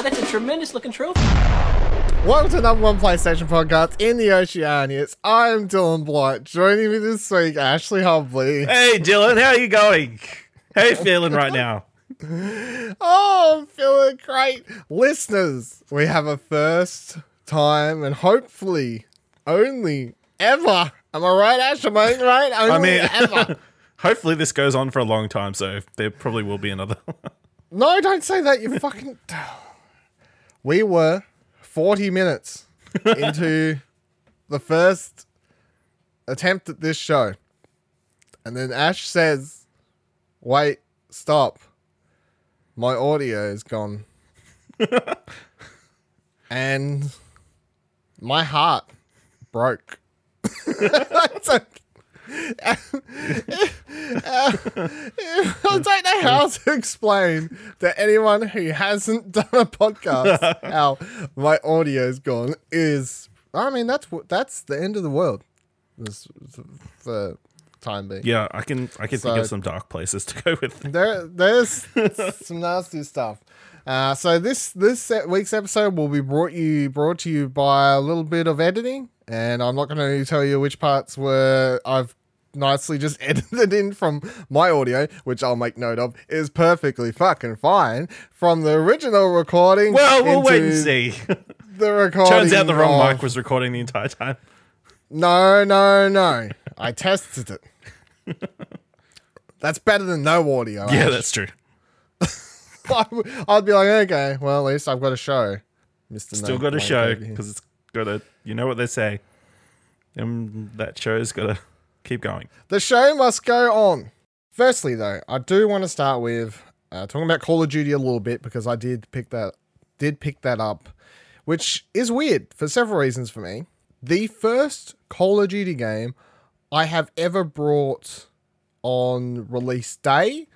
Wow, that's a tremendous looking trophy. Welcome to number one PlayStation podcast in the Oceanias. I'm Dylan Blight. Joining me this week, Ashley Humbley. Hey Dylan, how are you going? How are you feeling right now? Oh, I'm feeling great. Listeners, we have a first time and hopefully only ever. Am I right, Ash? Am I right? Ever. Hopefully this goes on for a long time, so there probably will be another one. No, don't say that, you fucking... We were 40 minutes into the first attempt at this show. And then Ash says, wait, stop. My audio is gone. And my heart broke. I don't know how to explain to anyone who hasn't done a podcast how my audio's gone. That's the end of the world for time being. Yeah, I can think of some dark places to go with. There's some nasty stuff. So this week's episode will be brought to you by a little bit of editing, and I'm not going to tell you which parts were I've nicely just edited in from my audio, which I'll make note of, is perfectly fucking fine from the original recording. Well, we'll wait and see. The recording turns out the wrong mic was recording the entire time. No. I tested it. That's better than no audio. Yeah, actually. That's true. I'd be like, okay, well, at least I've got a show. Mr. Still got a show because it's got a, you know what they say, that show's got to keep going. The show must go on. Firstly, though, I do want to start with talking about Call of Duty a little bit because I did pick that up, which is weird for several reasons for me. The first Call of Duty game I have ever brought on release day,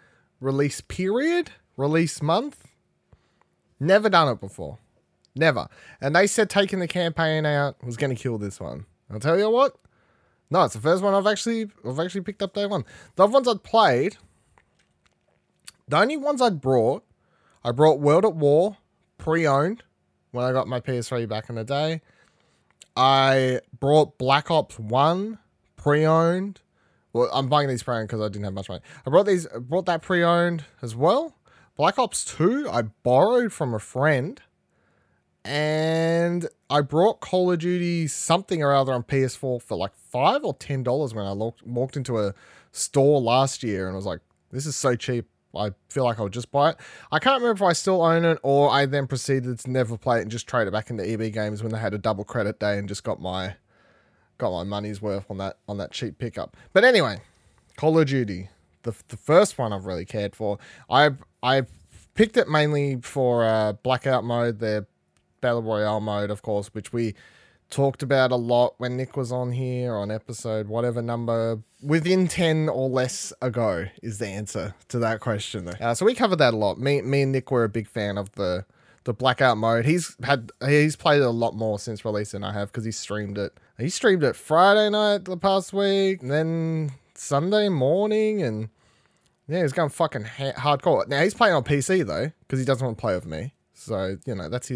release period, release month. Never done it before. Never. And they said taking the campaign out was going to kill this one. I'll tell you what. No, it's the first one I've actually picked up day one. The other ones I'd played, the only ones I brought World at War pre-owned when I got my PS3 back in the day. I brought Black Ops 1 pre-owned. Well, I'm buying these pre-owned because I didn't have much money. I brought that pre-owned as well. Black Ops 2, I borrowed from a friend. And I brought Call of Duty something or other on PS4 for like $5 or $10 when I walked into a store last year and was like, this is so cheap. I feel like I'll just buy it. I can't remember if I still own it or I then proceeded to never play it and just trade it back into EB Games when they had a double credit day and just got my money's worth on that cheap pickup. But anyway, Call of Duty, the first one I've really cared for. I've picked it mainly for Blackout mode, their Battle Royale mode, of course, which we talked about a lot when Nick was on here on episode whatever number, within 10 or less ago is the answer to that question. So we covered that a lot. Me and Nick were a big fan of the Blackout mode. He's played it a lot more since release than I have because he streamed it. He streamed it Friday night the past week, and then Sunday morning, and yeah, he's going fucking hardcore. Now he's playing on PC though because he doesn't want to play with me. So you know that's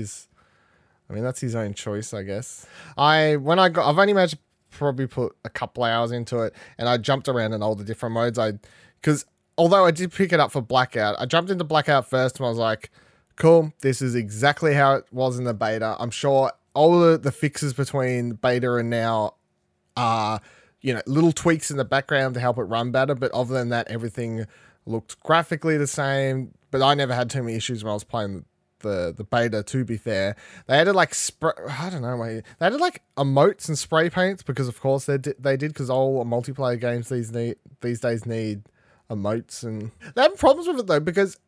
his own choice, I guess. I've only managed to probably put a couple hours into it, and I jumped around in all the different modes. Because although I did pick it up for Blackout, I jumped into Blackout first, and I was like, cool, this is exactly how it was in the beta. I'm sure all the fixes between beta and now are, you know, little tweaks in the background to help it run better, but other than that, everything looked graphically the same, but I never had too many issues when I was playing the beta, to be fair. They added like they added like emotes and spray paints because of course they did because all multiplayer games these days need emotes, and they have problems with it though because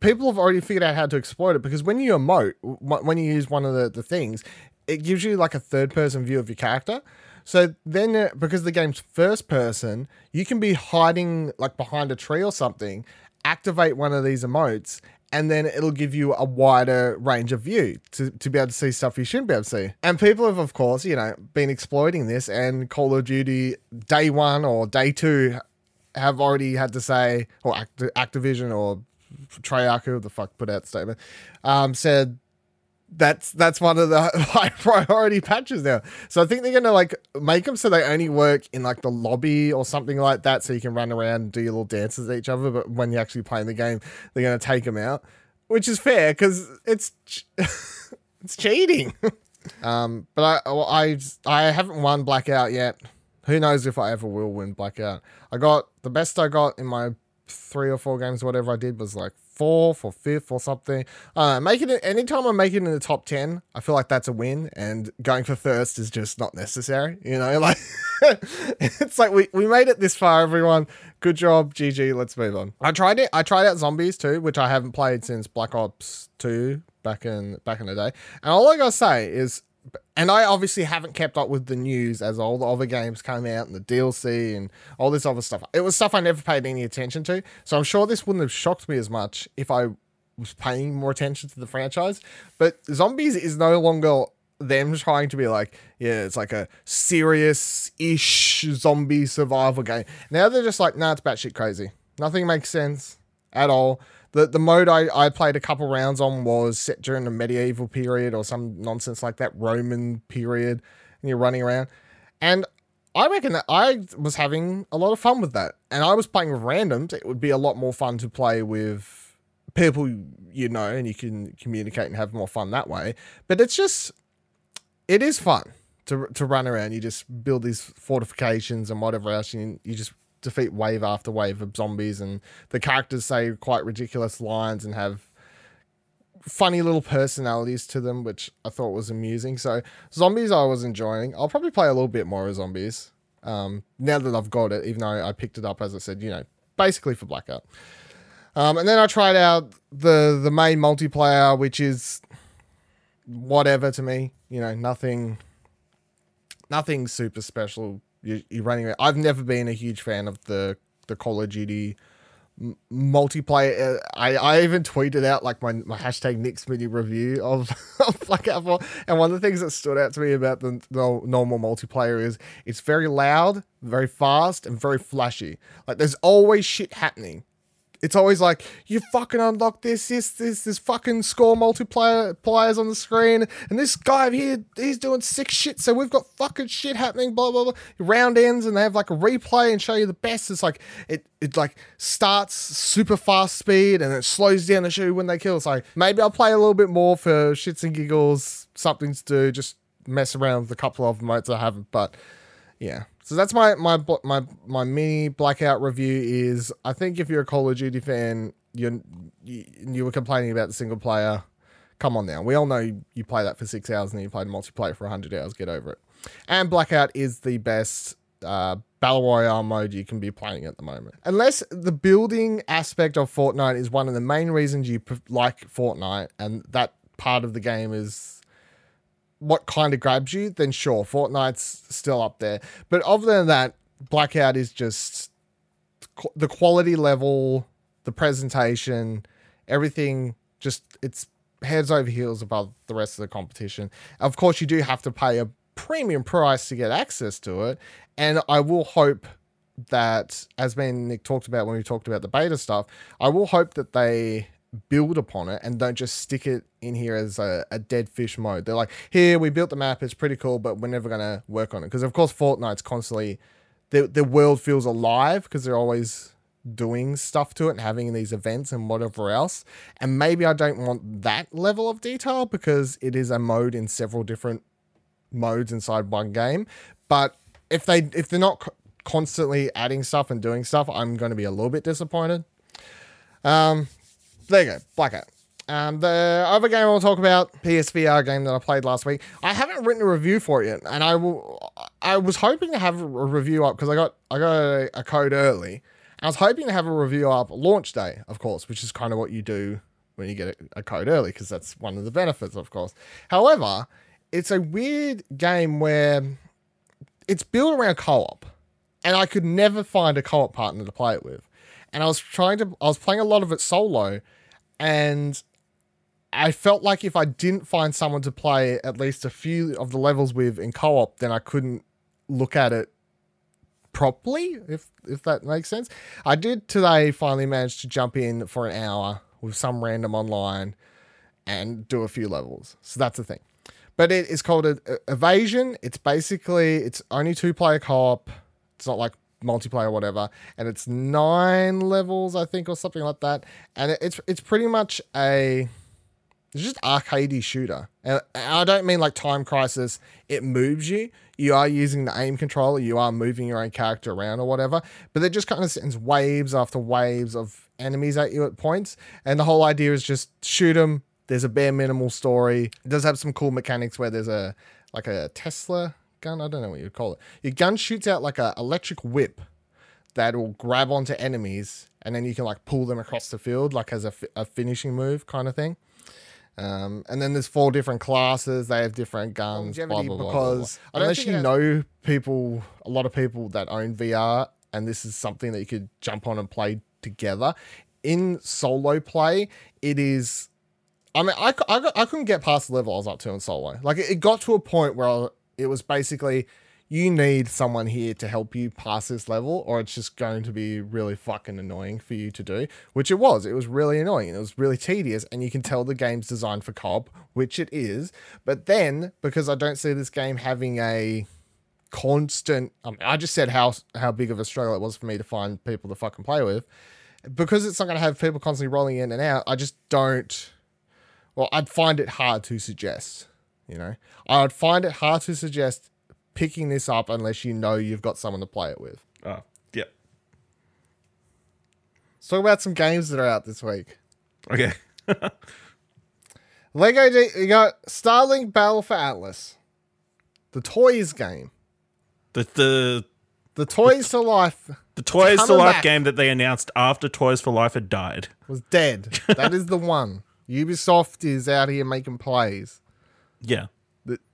people have already figured out how to exploit it, because when you emote, when you use one of the things, it gives you like a third person view of your character. So then because the game's first person, you can be hiding like behind a tree or something, activate one of these emotes, and then it'll give you a wider range of view to be able to see stuff you shouldn't be able to see. And people have, of course, you know, been exploiting this, and Call of Duty day one or day two have already had to say, or Activision or Triaco, the fuck, put out statement, said that's one of the high priority patches now. So I think they're going to like make them so they only work in like the lobby or something like that, so you can run around and do your little dances at each other. But when you're actually playing the game, they're going to take them out, which is fair because it's it's cheating. But I haven't won Blackout yet. Who knows if I ever will win Blackout. I got the best I got in my 3 or 4 games, whatever I did, was like 4th or 5th or something. Making it, anytime I make it in the top 10, I feel like that's a win, and going for first is just not necessary. You know, like it's like we made it this far, everyone. Good job, GG. Let's move on. I tried out Zombies too, which I haven't played since Black Ops 2 back in the day. And all I gotta say is, and I obviously haven't kept up with the news as all the other games came out and the DLC and all this other stuff. It was stuff I never paid any attention to. So I'm sure this wouldn't have shocked me as much if I was paying more attention to the franchise. But Zombies is no longer them trying to be like, yeah, it's like a serious-ish zombie survival game. Now they're just like, nah, it's batshit crazy. Nothing makes sense at all. The mode I played a couple rounds on was set during the medieval period or some nonsense like that, Roman period, and you're running around. And I reckon that I was having a lot of fun with that. And I was playing with randoms. It would be a lot more fun to play with people you know, and you can communicate and have more fun that way. But it's just, it is fun to run around. You just build these fortifications and whatever else, and you just defeat wave after wave of zombies, and the characters say quite ridiculous lines and have funny little personalities to them, which I thought was amusing. So Zombies I was enjoying. I'll probably play a little bit more of Zombies now that I've got it, even though I picked it up, as I said, you know, basically for Blackout. And then I tried out the main multiplayer, which is whatever to me, you know, nothing super special. You're running around. I've never been a huge fan of the Call of Duty multiplayer. I even tweeted out like my hashtag Nick's mini review of Blackout 4. And one of the things that stood out to me about the normal multiplayer is it's very loud, very fast, and very flashy. Like there's always shit happening. It's always like, you fucking unlock this fucking score multiplayer players on the screen, and this guy here, he's doing sick shit, so we've got fucking shit happening, blah, blah, blah. Round ends, and they have like a replay and show you the best. It's like, it like starts super fast speed, and it slows down to show you when they kill. It's like, maybe I'll play a little bit more for shits and giggles, something to do, just mess around with a couple of modes I haven't, but yeah. So that's my mini Blackout review. Is I think if you're a Call of Duty fan, you were complaining about the single player. Come on now, we all know you play that for 6 hours and then you played multiplayer for 100 hours. Get over it. And Blackout is the best battle royale mode you can be playing at the moment. Unless the building aspect of Fortnite is one of the main reasons you like Fortnite, and that part of the game is what kind of grabs you, then sure, Fortnite's still up there. But other than that, Blackout is just the quality level, the presentation, everything, just it's heads over heels above the rest of the competition. Of course, you do have to pay a premium price to get access to it. And I will hope that, as me and Nick talked about when we talked about the beta stuff, I will hope that they build upon it and don't just stick it in here as a dead fish mode. They're like, here, we built the map, it's pretty cool, but we're never going to work on it. Because of course Fortnite's constantly, the world feels alive because they're always doing stuff to it and having these events and whatever else. And maybe I don't want that level of detail because it is a mode in several different modes inside one game. But if they're not constantly adding stuff and doing stuff, I'm going to be a little bit disappointed. There you go, Blackout. The other game I'll talk about, PSVR game that I played last week. I haven't written a review for it yet, and I was hoping to have a review up because I got a code early. I was hoping to have a review up launch day, of course, which is kind of what you do when you get a code early, because that's one of the benefits, of course. However, it's a weird game where it's built around co-op, and I could never find a co-op partner to play it with. And I was playing a lot of it solo, and I felt like if I didn't find someone to play at least a few of the levels with in co-op, then I couldn't look at it properly, if that makes sense. I did today finally manage to jump in for an hour with some random online and do a few levels. So that's the thing. But it is called Evasion. It's basically, it's only 2-player co-op. It's not like multiplayer or whatever. And it's 9 levels, I think, or something like that. And it's pretty much it's just arcadey shooter. And I don't mean like Time Crisis. It moves you. You are using the aim controller. You are moving your own character around or whatever. But it just kind of sends waves after waves of enemies at you at points. And the whole idea is just shoot them. There's a bare minimal story. It does have some cool mechanics where there's a Tesla gun. I don't know what you'd call it. Your gun shoots out like an electric whip that will grab onto enemies. And then you can like pull them across the field, like as a finishing move kind of thing. And then there's 4 different classes. They have different guns, blah, blah, blah, because blah, blah. Unless you know people, a lot of people that own VR, and this is something that you could jump on and play together. In solo play, it is... I mean, I couldn't get past the level I was up to in solo. Like, it got to a point where it was basically, you need someone here to help you pass this level, or it's just going to be really fucking annoying for you to do, which it was. It was really annoying, and it was really tedious, and you can tell the game's designed for co-op, which it is. But then, because I don't see this game having a constant... I just said how big of a struggle it was for me to find people to fucking play with. Because it's not going to have people constantly rolling in and out, I just don't... Well, I'd find it hard to suggest, you know. I would find it hard to suggest picking this up unless you know you've got someone to play it with. Oh, yeah. Let's talk about some games that are out this week. Okay. You got Starlink Battle for Atlas, the Toys game. The Toys for Life. The Toys for Life game that they announced after Toys for Life had died. Was dead. That is the one. Ubisoft is out here making plays. Yeah.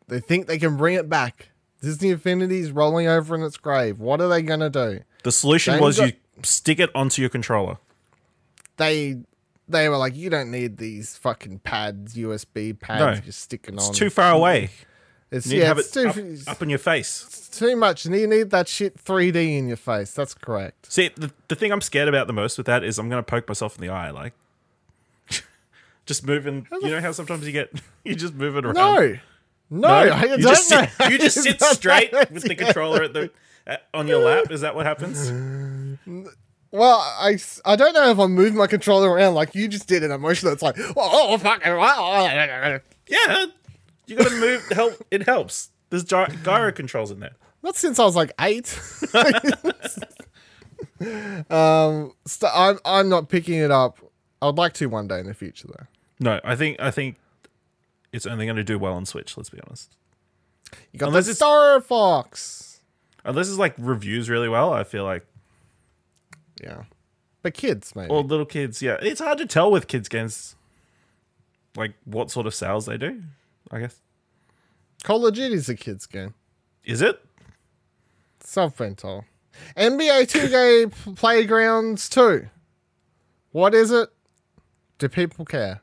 They think they can bring it back. Disney Infinity is rolling over in its grave. What are they going to do? The solution you stick it onto your controller. They were like, you don't need these fucking pads, USB pads. No, just sticking on. It's too far away. It's too up in your face. It's too much, and you need that shit 3D in your face. That's correct. See, the thing I'm scared about the most with that is I'm going to poke myself in the eye, like. Just moving, you know how sometimes you just move it around. No, I don't know. You just sit straight with the controller on your lap. Is that what happens? Well, I don't know if I move my controller around like you just did in a motion. That's like, oh fuck! Yeah, you gotta move. Help! It helps. There's gyro controls in there. Not since I was like 8. I'm not picking it up. I would like to one day in the future, though. No, I think it's only going to do well on Switch, let's be honest. You got the Star Fox. Unless it's like reviews really well, I feel like. Yeah. But kids, maybe. Or little kids, yeah. It's hard to tell with kids games, like what sort of sales they do, I guess. Call of Duty is a kids game. Is it? Something told. NBA 2K Playgrounds 2. What is it? Do people care?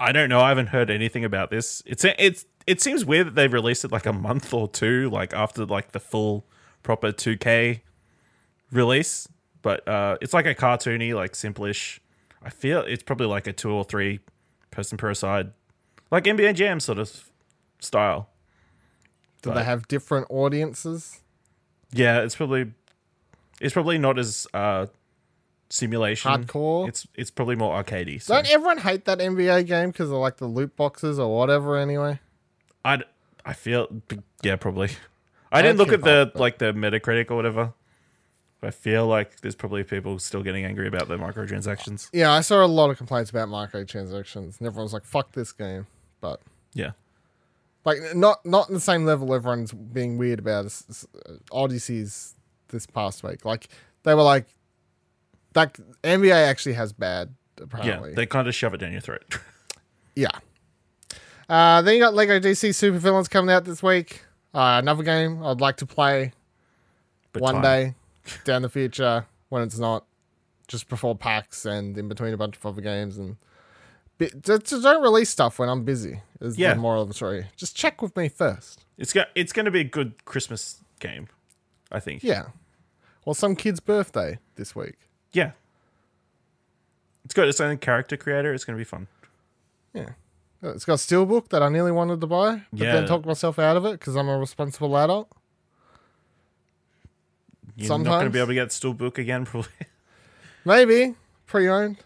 I don't know. I haven't heard anything about this. It seems weird that they've released it like a month or two, like after like the full proper 2K release. But it's like a cartoony, like simplish. I feel it's probably like a 2 or 3 person per side, like NBA Jam sort of style. Do they have different audiences? Yeah, it's probably not as simulation hardcore. It's probably more arcadey. So. Don't everyone hate that NBA game because of like the loot boxes or whatever? Anyway, I feel yeah probably. I didn't look at the Metacritic or whatever. I feel like there's probably people still getting angry about the microtransactions. Yeah, I saw a lot of complaints about microtransactions, and everyone was like, "Fuck this game," but yeah, like not in the same level. Everyone's being weird about Odyssey's this past week. Like they were like. Like, NBA actually has bad, apparently. Yeah, they kind of shove it down your throat. Yeah. Then you got Lego DC Supervillains coming out this week. Another game I'd like to play one day down the future when it's not just before PAX and in between a bunch of other games. And just don't release stuff when I'm busy is the moral of the story. Just check with me first. It's going to be a good Christmas game, I think. Yeah. Or some kid's birthday this week. Yeah. It's good. It's a character creator. It's going to be fun. Yeah. It's got Steelbook that I nearly wanted to buy, but then talked myself out of it because I'm a responsible adult. You're sometimes. Not going to be able to get Steelbook again, probably. Maybe. Pre-owned.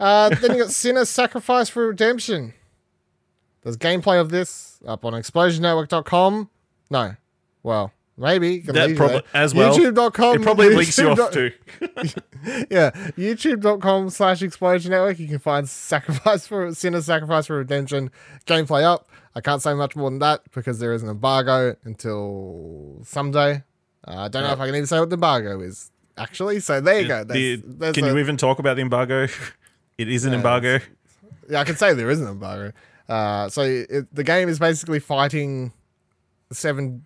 Then you got Sinner's Sacrifice for Redemption. There's gameplay of this up on explosionnetwork.com. No. Well, maybe. You can that probably as well. YouTube.com. It probably links you off too. Yeah. YouTube.com/explosionnetwork. You can find Sinner's Sacrifice for Redemption gameplay up. I can't say much more than that because there is an embargo until someday. I don't know if I can even say what the embargo is, actually. So there you go. There's can you even talk about the embargo? It is an embargo. Yeah, I can say there is an embargo. The game is basically fighting seven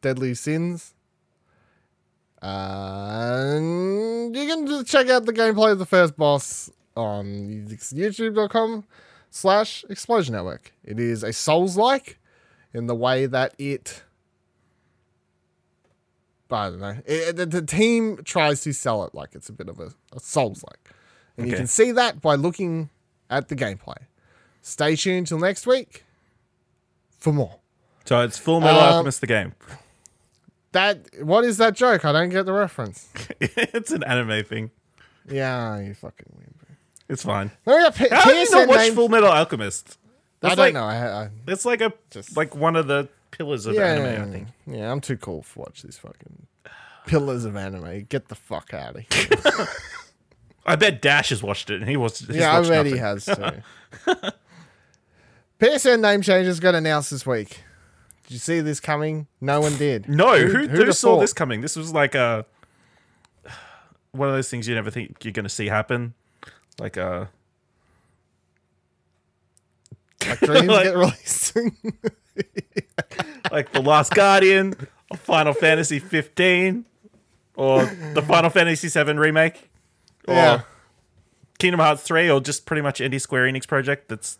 deadly sins. And you can just check out the gameplay of the first boss on youtube.com/explosionnetwork. It is a Souls-like in the way that it... I don't know. The team tries to sell it like it's a bit of a Souls-like. And you can see that by looking at the gameplay. Stay tuned till next week for more. So it's Full Metal Alchemist the game. What is that joke? I don't get the reference. It's an anime thing. Yeah, you fucking weird. It's fine. How do you not watch Full Metal Alchemist? That's I don't know. I it's like a just, like one of the pillars of anime, I think. Yeah, I'm too cool for watch these fucking pillars of anime. Get the fuck out of here. I bet Dash has watched it and he watched it. Yeah, I bet he has too. PSN name changes got announced this week. Did you see this coming? No one did. No, who saw this coming? This was like a one of those things you never think you're going to see happen. Like a Dreams get released. Like The Last Guardian, or Final Fantasy 15, or the Final Fantasy 7 remake, or Kingdom Hearts 3, or just pretty much any Square Enix project that's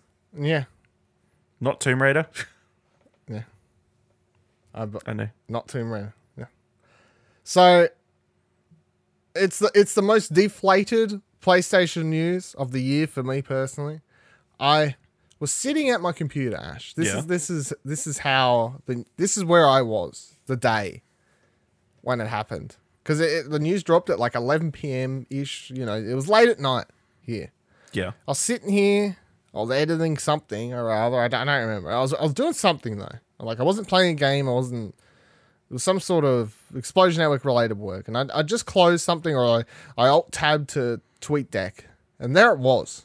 not Tomb Raider. I know. Not Tomb Raider. Yeah. So it's the most deflated PlayStation news of the year for me personally. I was sitting at my computer, Ash. This is where I was the day when it happened. Because the news dropped at like 11 PM ish, you know, it was late at night here. Yeah. I was sitting here, I was editing something or other, I don't remember. I was doing something though. Like, I wasn't playing a game. It was some sort of Explosion Network related work. And I just closed something or I alt-tabbed to TweetDeck. And there it was.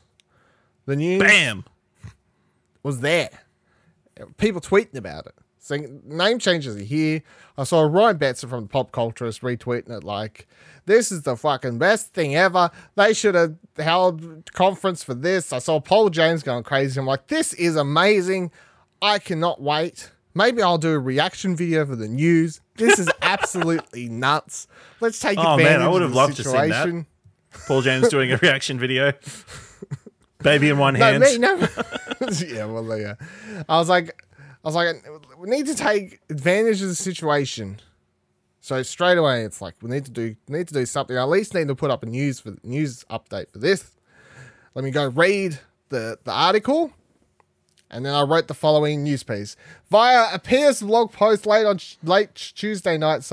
The news. Bam! Was there. People tweeting about it. Saying, name changes are here. I saw Ryan Betzer from the Pop Culturist retweeting it like, this is the fucking best thing ever. They should have held conference for this. I saw Paul James going crazy. I'm like, this is amazing. I cannot wait. Maybe I'll do a reaction video for the news. This is absolutely nuts. Let's take advantage of the situation. Oh, man, I would have loved to see that. Paul James doing a reaction video. Baby in one hand. No. Yeah, well, yeah. I was like, we need to take advantage of the situation. So straight away, it's like, we need to do something. I at least need to put up a news update for this. Let me go read the article. And then I wrote the following news piece. Via a PS blog post late Tuesday night,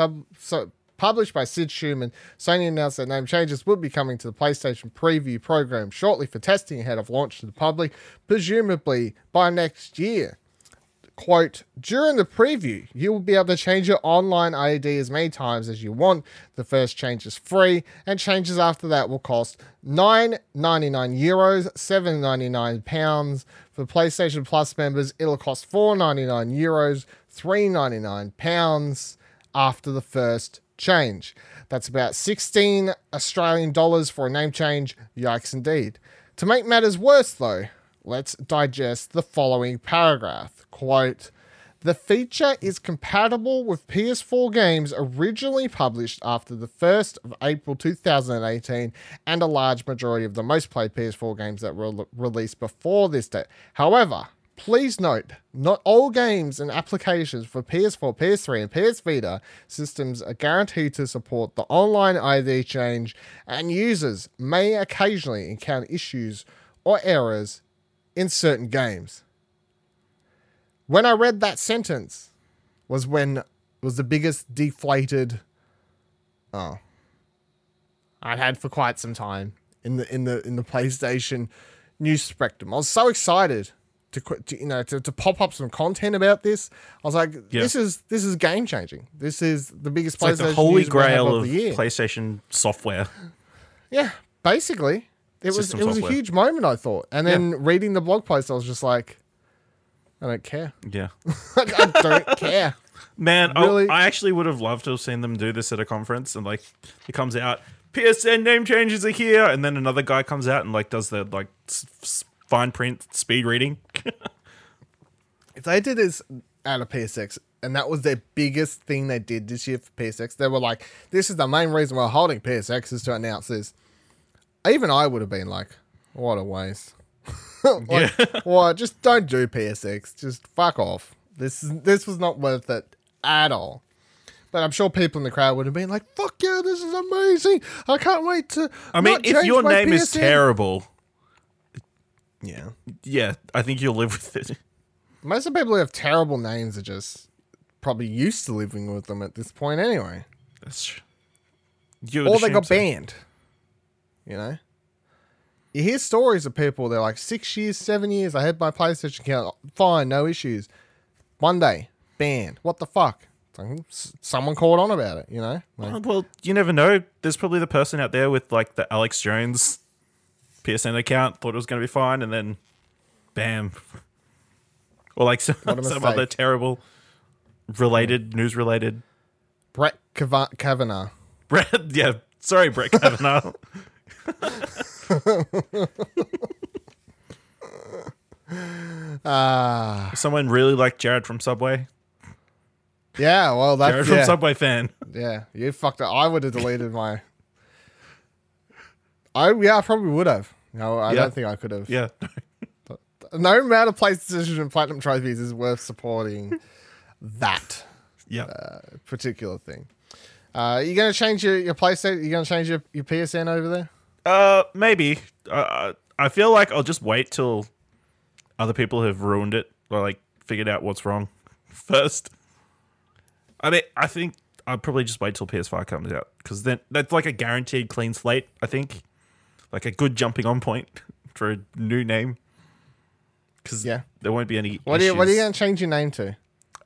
published by Sid Schumann, Sony announced that name changes would be coming to the PlayStation preview program shortly for testing ahead of launch to the public, presumably by next year. Quote, during the preview, you will be able to change your online ID as many times as you want. The first change is free, and changes after that will cost €9.99, £7.99. For PlayStation Plus members, it'll cost €4.99, £3.99 after the first change. That's about 16 Australian dollars for a name change. Yikes indeed. To make matters worse, though, let's digest the following paragraph. Quote, the feature is compatible with PS4 games originally published after the 1st of April 2018 and a large majority of the most played PS4 games that were released before this date. However, Please note, not all games and applications for PS4, PS3, and PS Vita systems are guaranteed to support the online ID change, and users may occasionally encounter issues or errors in certain games. When I read that sentence was the biggest deflated I'd had for quite some time in the PlayStation news spectrum. I was so excited to pop up some content about this. I was like, this is game changing. This is the biggest PlayStation, like the holy grail of the year. PlayStation software. Yeah, basically. It was a huge moment, I thought. And then reading the blog post, I was just like, I don't care. Yeah. I don't care. Man, really? I actually would have loved to have seen them do this at a conference, and like it comes out, PSN name changes are here, and then another guy comes out and like does the like fine print speed reading. If they did this out of PSX, and that was their biggest thing they did this year for PSX, they were like, this is the main reason we're holding PSX is to announce this. Even I would have been like, what a waste. Just don't do PSX. Just fuck off. This was not worth it at all. But I'm sure people in the crowd would have been like, fuck yeah, this is amazing. I can't wait to. I mean, if your name is terrible. Yeah. Yeah, I think you'll live with it. Most of the people who have terrible names are just probably used to living with them at this point anyway. That's true. Or they got banned. You know, you hear stories of people, they're like 6 years, 7 years. I had my PlayStation account, fine, no issues. One day, banned. What the fuck? Someone caught on about it, you know? Like, well, you never know. There's probably the person out there with like the Alex Jones PSN account, thought it was going to be fine, and then bam. Or like some other terrible news related. Brett Kavanaugh. Brett Kavanaugh. Someone really liked Jared from Subway. Yeah, well, that's Jared from Subway fan. Yeah, you fucked up. I would have deleted my. I probably would have. No, I don't think I could have. Yeah, no amount of PlayStation Platinum trophies is worth supporting that. Yeah, particular thing. You gonna change your PlayStation? You gonna change your PSN over there? Maybe. I feel like I'll just wait till other people have ruined it or like figured out what's wrong first. I mean, I think I'll probably just wait till PS5 comes out, because then that's like a guaranteed clean slate. I think, like a good jumping on point for a new name. Because there won't be any. What are you gonna change your name to?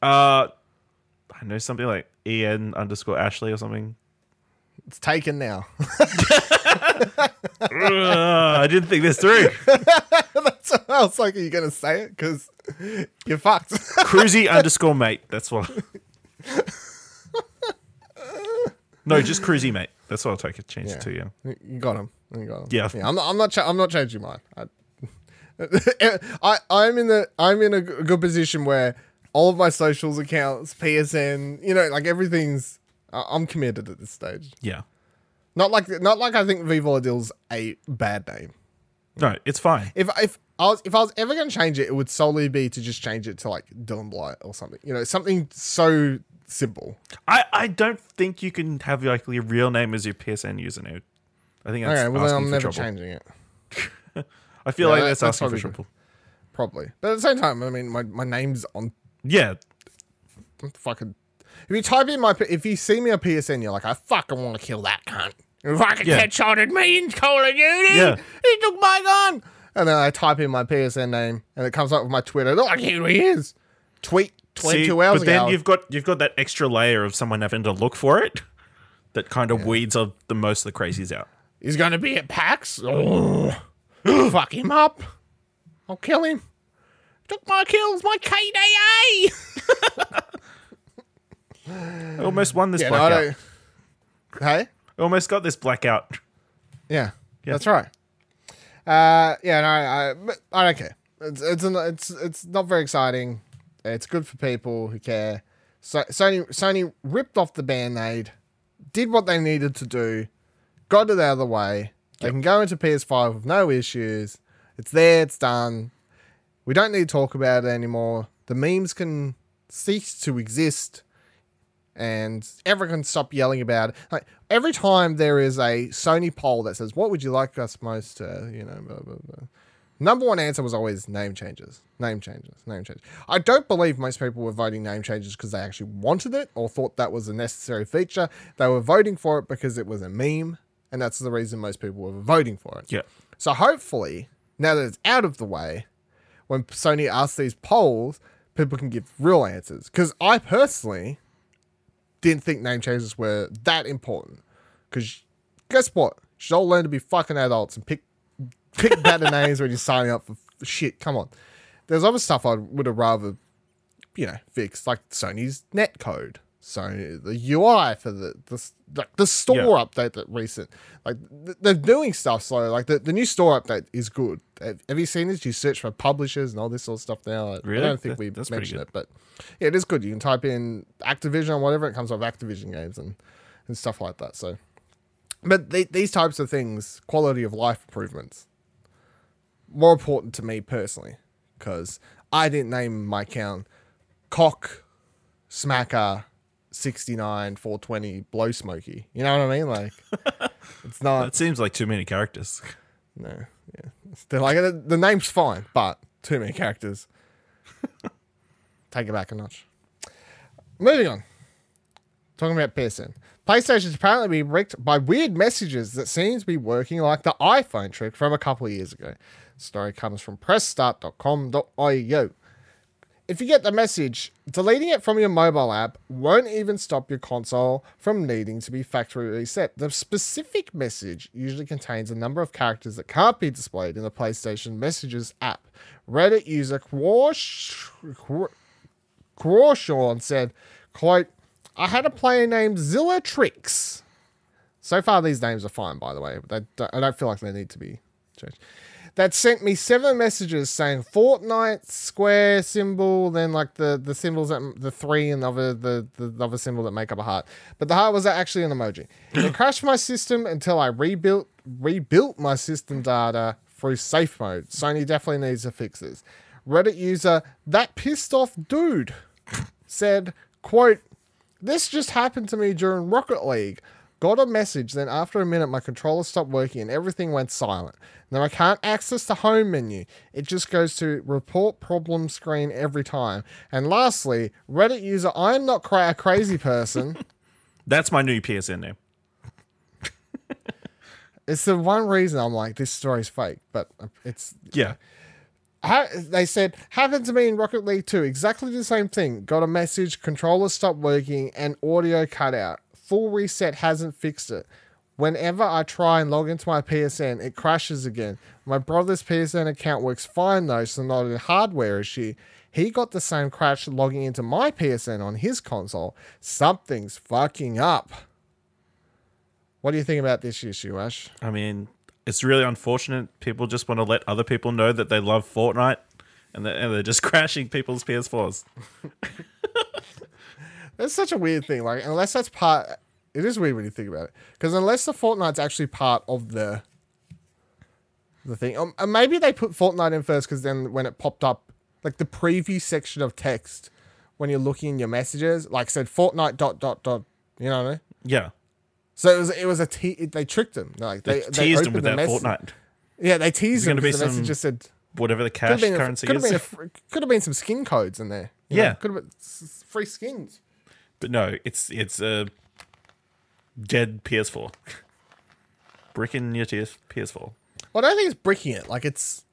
I know, something like EN_Ashley or something. It's taken now. I didn't think this through. That's what I was like, are you going to say it? Because you're fucked. Cruzy _mate. That's what. No, just Cruzy mate. That's what I'll take it. Change it to You got him. Yeah. I'm not changing mine. I'm in a good position where all of my socials accounts, PSN, you know, like everything's. I'm committed at this stage. Yeah. Not like I think Vivoladil's a bad name. No, it's fine. If I was ever going to change it, it would solely be to just change it to like Dylan Blight or something. You know, something so simple. I don't think you can have like your real name as your PSN username. I think that's asking I'm for never trouble. Changing it. I feel like that's asking for trouble. Probably. But at the same time, I mean, my name's on. Yeah. Fucking. If you type in if you see me on PSN, you're like, I fucking want to kill that cunt. If I could headshotted me in Call of Duty, he took my gun. And then I type in my PSN name, and it comes up with my Twitter. Look, like, here he is. Tweet 22 hours ago. But then you've got that extra layer of someone having to look for it. That kind of weeds the most of the crazies out. He's going to be at PAX. Oh, fuck him up. I'll kill him. Took my kills, my KDA. I almost won this blackout. No, I almost got this blackout. Yeah, that's right. I don't care. It's not very exciting. It's good for people who care. So Sony ripped off the Band-Aid, did what they needed to do, got it out of the way. They can go into PS5 with no issues. It's there. It's done. We don't need to talk about it anymore. The memes can cease to exist and everyone can stop yelling about it. Like, every time there is a Sony poll that says, what would you like us most to, you know, blah, blah, blah. Number one answer was always name changes, name changes, name changes. I don't believe most people were voting name changes because they actually wanted it or thought that was a necessary feature. They were voting for it because it was a meme, and that's the reason most people were voting for it. Yeah. So hopefully, now that it's out of the way, when Sony asks these polls, people can give real answers. Because I personally didn't think name changes were that important. Because guess what? You should all learn to be fucking adults and pick better names when you're signing up for shit. Come on. There's other stuff I would have rather, you know, fixed, like Sony's netcode, Sony, the UI for the store update that recent. Like, they're doing stuff slowly. Like, the new store update is good. Have you seen this? You search for publishers and all this sort of stuff now. Like, really? I don't think we mentioned it, but yeah, it is good. You can type in Activision or whatever, it comes up Activision games and stuff like that. So, but these types of things, quality of life improvements, more important to me personally, because I didn't name my account Cock Smacker 69 420 Blow Smoky. You know what I mean? Like, it's not. It seems like too many characters. No, yeah, they're like the name's fine, but too many characters. Take it back a notch. Moving on. Talking about PSN. PlayStation's apparently been wrecked by weird messages that seem to be working like the iPhone trick from a couple of years ago. Story comes from pressstart.com.io. If you get the message, deleting it from your mobile app won't even stop your console from needing to be factory reset. The specific message usually contains a number of characters that can't be displayed in the PlayStation Messages app. Reddit user Crawshawn said, quote, I had a player named Zilla Tricks. So far, these names are fine, by the way. I don't feel like they need to be changed. That sent me 7 messages saying Fortnite, square symbol, then like the symbols, that, the 3 and the other symbol that make up a heart. But the heart was actually an emoji. It crashed my system until I rebuilt my system data through safe mode. Sony definitely needs to fix this. Reddit user, that pissed off dude, said, quote, this just happened to me during Rocket League. Got a message, then after a minute, my controller stopped working and everything went silent. Now I can't access the home menu. It just goes to report problem screen every time. And lastly, Reddit user, I am not a crazy person. That's my new PSN name. It's the one reason I'm like, this story's fake, but it's... Yeah. They said, happened to me in Rocket League 2. Exactly the same thing. Got a message, controller stopped working, and audio cut out. Full reset hasn't fixed it. Whenever I try and log into my PSN, it crashes again. My brother's PSN account works fine though, so not a hardware issue. He got the same crash logging into my PSN on his console. Something's fucking up. What do you think about this issue, Ash? I mean, it's really unfortunate. People just want to let other people know that they love Fortnite and they're just crashing people's PS4s. That's such a weird thing. Like, unless that's part... It is weird when you think about it. Because unless the Fortnite's actually part of the thing... Or maybe they put Fortnite in first because then when it popped up... Like, the preview section of text when you're looking in your messages, like, said Fortnite ... You know what I mean? Yeah. So they tricked them. Like, they teased them with that Fortnite. Yeah, they teased them because the message just said... Whatever the cash currency is. Could have been some skin codes in there. Yeah. Could have been free skins. But no, it's a dead PS4. Bricking your PS4. Well, I don't think it's bricking it. Like, it's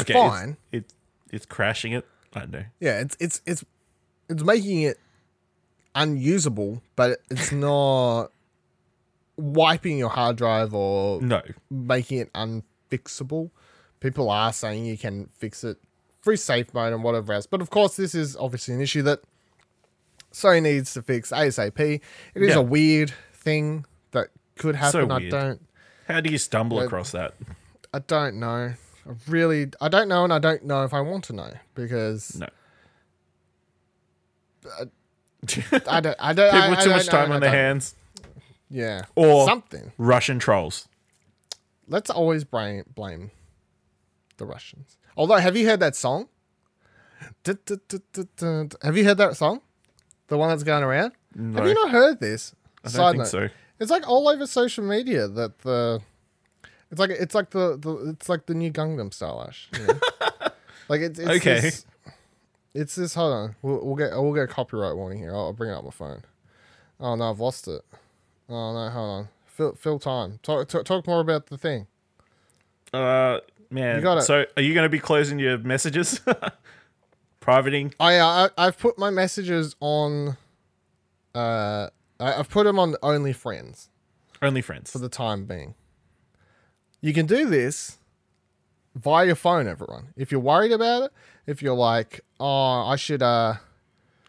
okay, fine. It's crashing it. I don't know. Yeah, it's making it unusable, but it's not wiping your hard drive or making it unfixable. People are saying you can fix it through safe mode and whatever else. But of course, this is obviously an issue that Sony needs to fix ASAP. It is a weird thing that could happen. So how do you stumble across that? I don't know. I don't know, and I don't know if I want to know because I don't. People with too much time on their hands. Yeah, or something. Russian trolls. Let's always blame the Russians. Although, have you heard that song? Have you heard that song? The one that's going around? No. Have you not heard this? I don't think so. It's like all over social media that the... It's like the new Gangnam Style, Ash. You know? Like it's okay. It's this. Hold on, we'll get a copyright warning here. I'll bring up my phone. Oh no, I've lost it. Oh no, hold on. Fill time. Talk more about the thing. Man. You got it. So are you going to be closing your messages? Privating? Oh yeah, I've put my messages on. I've put them on OnlyFriends. OnlyFriends for the time being. You can do this via your phone, everyone. If you're worried about it, if you're like, oh, I should...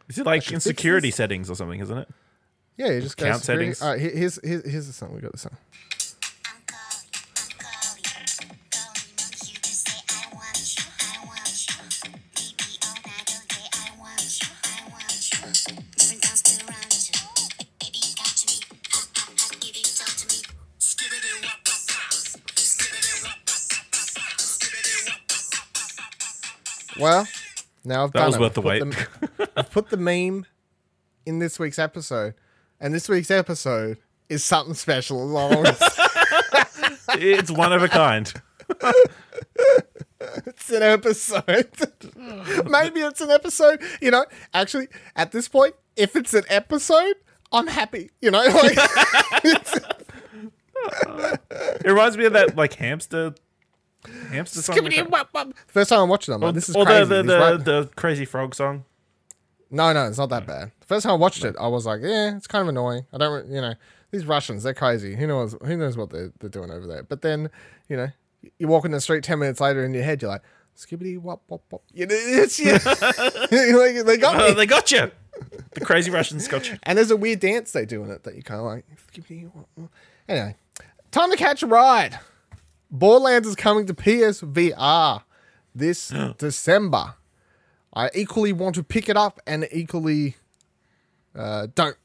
Is it like in security settings or something, isn't it? Yeah, you just go account settings. All right, here's the song. We got the song. Well, now I've done it. That was worth the wait. I've put the meme in this week's episode, and this week's episode is something special. It's one of a kind. It's an episode. Maybe it's an episode. You know, actually, at this point, if it's an episode, I'm happy. You know, like it reminds me of that like hamster song. First time I'm watching them, this is crazy. Or the Crazy Frog song. No, it's not that bad. The first time I watched it, I was like, yeah, it's kind of annoying. I don't, these Russians, they're crazy. Who knows what they're doing over there? But then, you walk in the street 10 minutes later in your head, you're like, skibbity wop wop wop. They got me. They got you. The Crazy Russians got you. And there's a weird dance they do in it that you kind of like, skibbity wop wop. Anyway, time to catch a ride. Borderlands is coming to PSVR this December. I equally want to pick it up and equally don't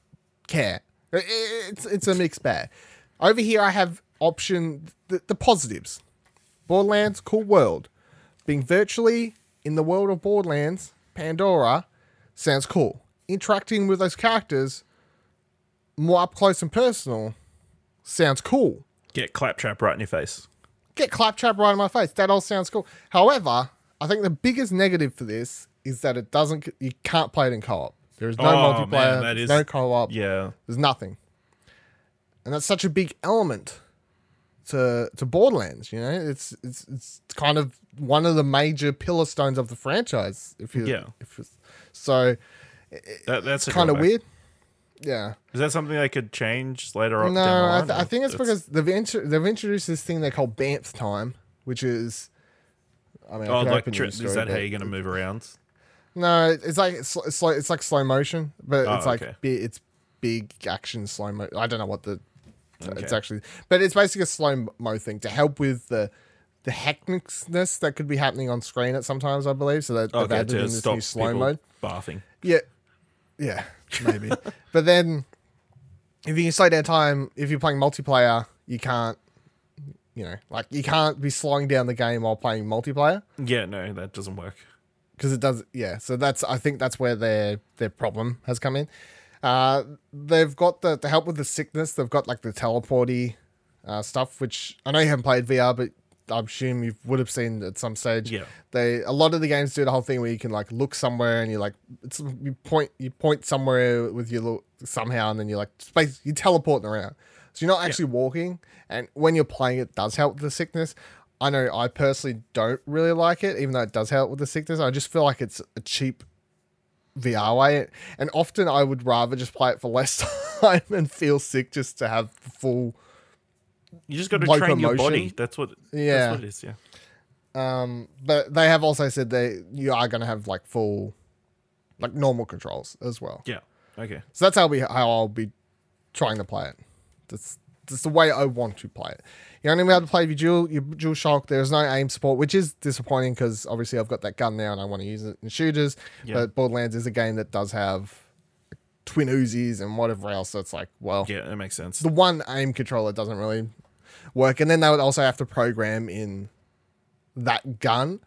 care. It's a mixed bag. Over here, I have option the positives. Borderlands, cool world. Being virtually in the world of Borderlands, Pandora, sounds cool. Interacting with those characters more up close and personal sounds cool. Get Claptrap right in your face. Get Claptrap right in my face. That all sounds cool. However, I think the biggest negative for this is that it doesn't. You can't play it in co-op. There is no multiplayer. Man, there's no co-op. Yeah, there's nothing. And that's such a big element to Borderlands. It's kind of one of the major pillar stones of the franchise. That's kind of weird. Yeah. Is that something they could change later on? No, I think it's because they've introduced this thing they call Banff time, which is... is that how you're going to move around? No, it's like slow motion, but it's big action slow mo. I don't know what it's actually... But it's basically a slow mo thing to help with the hecticness that could be happening on screen at sometimes, I believe. So they've added in this new slow mode. Barfing. Yeah, maybe. But then, if you can slow down time, if you're playing multiplayer, you can't, you can't be slowing down the game while playing multiplayer. Yeah, no, that doesn't work. Because it does, yeah. So I think that's where their problem has come in. They've got to help with the sickness, they've got like the teleporty stuff, which I know you haven't played VR, but I assume you would have seen at some stage. Yeah. A lot of the games do the whole thing where you can like look somewhere and you point somewhere with your look somehow, and then you're teleporting around. So you're not actually walking. And when you're playing, it does help with the sickness. I know I personally don't really like it, even though it does help with the sickness. I just feel like it's a cheap VR way. And often I would rather just play it for less time and feel sick just to have the full... You just got to train your body. That's what it is, yeah. But they have also said you are going to have like full, like normal controls as well. Yeah. Okay. So that's how I'll be trying to play it. That's the way I want to play it. You're only allowed to play your DualShock. There's no aim support, which is disappointing because obviously I've got that gun now and I want to use it in shooters. Yeah. But Borderlands is a game that does have twin Uzis and whatever else. That's like, well, yeah, that makes sense. The one aim controller doesn't really work, and then they would also have to program in that gun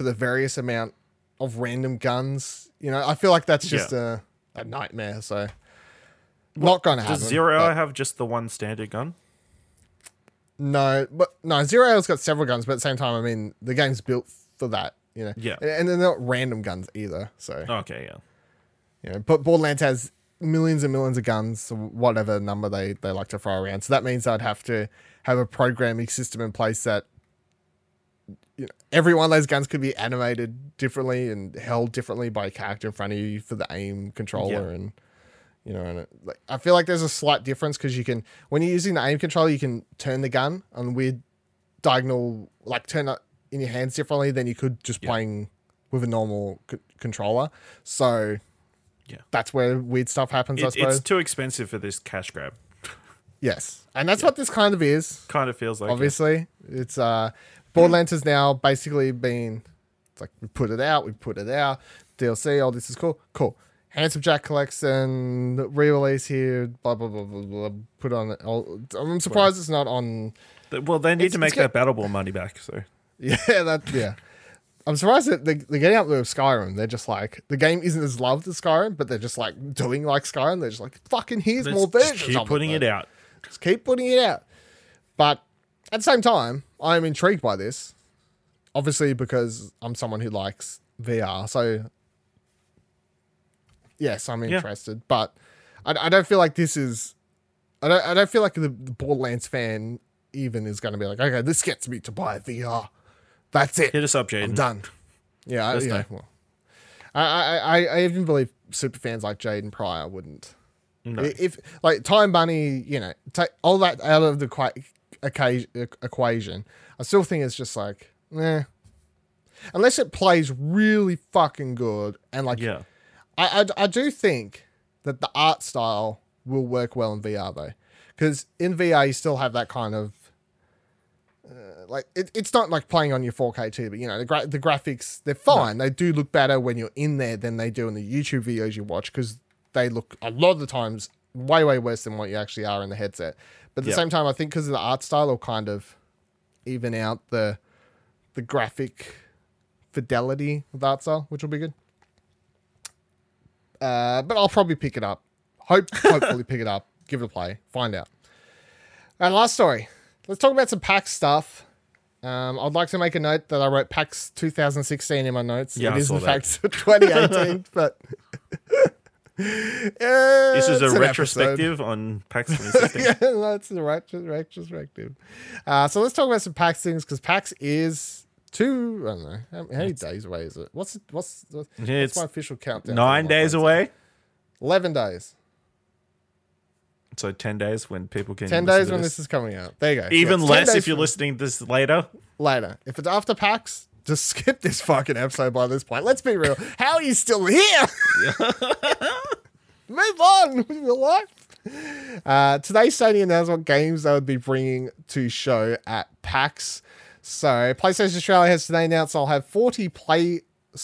for the various amount of random guns. You know, I feel like that's just a nightmare. So not going to happen. Does Zero Hour have just the one standard gun? No, but no, Zero Hour's got several guns, but at the same time, I mean, the game's built for that. You know, and they're not random guns either. So you know, but Borderlands has millions and millions of guns, whatever number they like to throw around. So that means I'd have to have a programming system in place that, you know, every one of those guns could be animated differently and held differently by a character in front of you for the aim controller, and you know, and it, like, I feel like there's a slight difference because you can, when you're using the aim controller, you can turn the gun on weird diagonal, like turn up in your hands differently than you could just playing with a normal controller. So that's where weird stuff happens, I suppose. It's too expensive for this cash grab. Yes. And that's what this kind of is. Kind of feels like obviously. Yeah. It's Borderlands has now basically been, it's like, we put it out, DLC, oh, this is cool. Handsome Jack collects and re-release here, blah, blah, blah, blah, blah, put on it. I'm surprised it's not on... Well, they need to make that Battle Ball money back, so... Yeah. I'm surprised that they're getting up with Skyrim. They're just like, the game isn't as loved as Skyrim, but they're just like doing like Skyrim. They're just like, fucking here's more versions of it. Just keep putting it out. But at the same time, I'm intrigued by this, obviously, because I'm someone who likes VR. So, yes, I'm interested. Yeah. But I don't feel like this is... I don't feel like the Borderlands fan even is going to be like, okay, this gets me to buy VR. That's it. Hit us up, Jaden. I'm done. Yeah, well, I even believe super fans like Jaden Pryor wouldn't. No. If like Time Bunny, you know, take all that out of the equation, I still think it's just like, unless it plays really fucking good, and like, I do think that the art style will work well in VR though, because in VR you still have that kind of. Like it's not like playing on your 4K TV, but you know, the graphics, they're fine. No. They do look better when you're in there than they do in the YouTube videos you watch, because they look a lot of the times way worse than what you actually are in the headset. But at the same time, I think because of the art style, it'll kind of even out the graphic fidelity of the art style, which will be good. But I'll probably pick it up. Hopefully pick it up, give it a play, find out. And last story. Let's talk about some PAX stuff. I'd like to make a note that I wrote PAX 2016 in my notes. Yeah, it is in fact 2018, but this is a retrospective on PAX 2016. That's a retrospective. So let's talk about some PAX things, because PAX is I don't know how many days away is it? What's my official countdown? 9 days away. 11 days. So 10 days when people can... 10 days when this is coming out. There you go. Even less if you're listening this later. If it's after PAX, just skip this fucking episode by this point. Let's be real. How are you still here? Move on with your life. Today, Sony announced what games they would be bringing to show at PAX. So PlayStation Australia has today announced I'll have 40 PlayStations.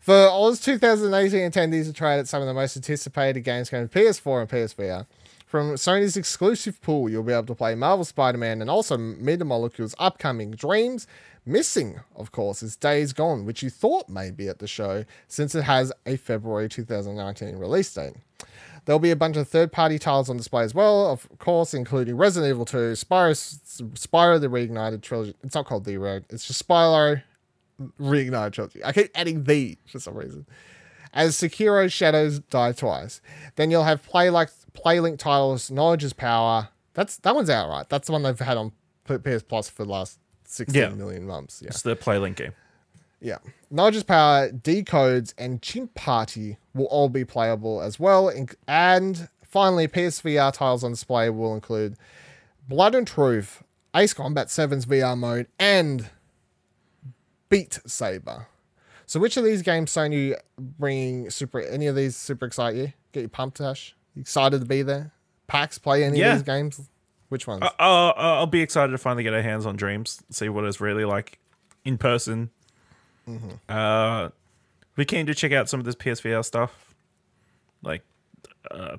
For Oz 2018 attendees to try at some of the most anticipated games going to PS4 and PSVR. From Sony's exclusive pool, you'll be able to play Marvel Spider-Man and also Media Molecule's upcoming Dreams. Missing, of course, is Days Gone, which you thought may be at the show since it has a February 2019 release date. There'll be a bunch of third-party titles on display as well, of course, including Resident Evil 2, Spyro the Reignited Trilogy. It's not called The Road, it's just Spyro Reignited Trilogy. I keep adding "the" for some reason. As Sekiro Shadows Die Twice, then you'll have Playlink titles. Knowledge is Power. That one's out, right? That's the one they've had on PS Plus for the last 16 million months. Yeah, it's the Playlink game. Yeah, Knowledge is Power, Decodes, and Chimp Party will all be playable as well. And finally, PSVR titles on display will include Blood and Truth, Ace Combat 7's VR mode, and Beat Saber. So which of these games, Sony, bringing any of these super excite you? Get you pumped, Ash? You excited to be there? PAX, play any of these games? Which ones? I'll be excited to finally get our hands on Dreams, see what it's really like in person. Mm-hmm. We're keen to check out some of this PSVR stuff. Like,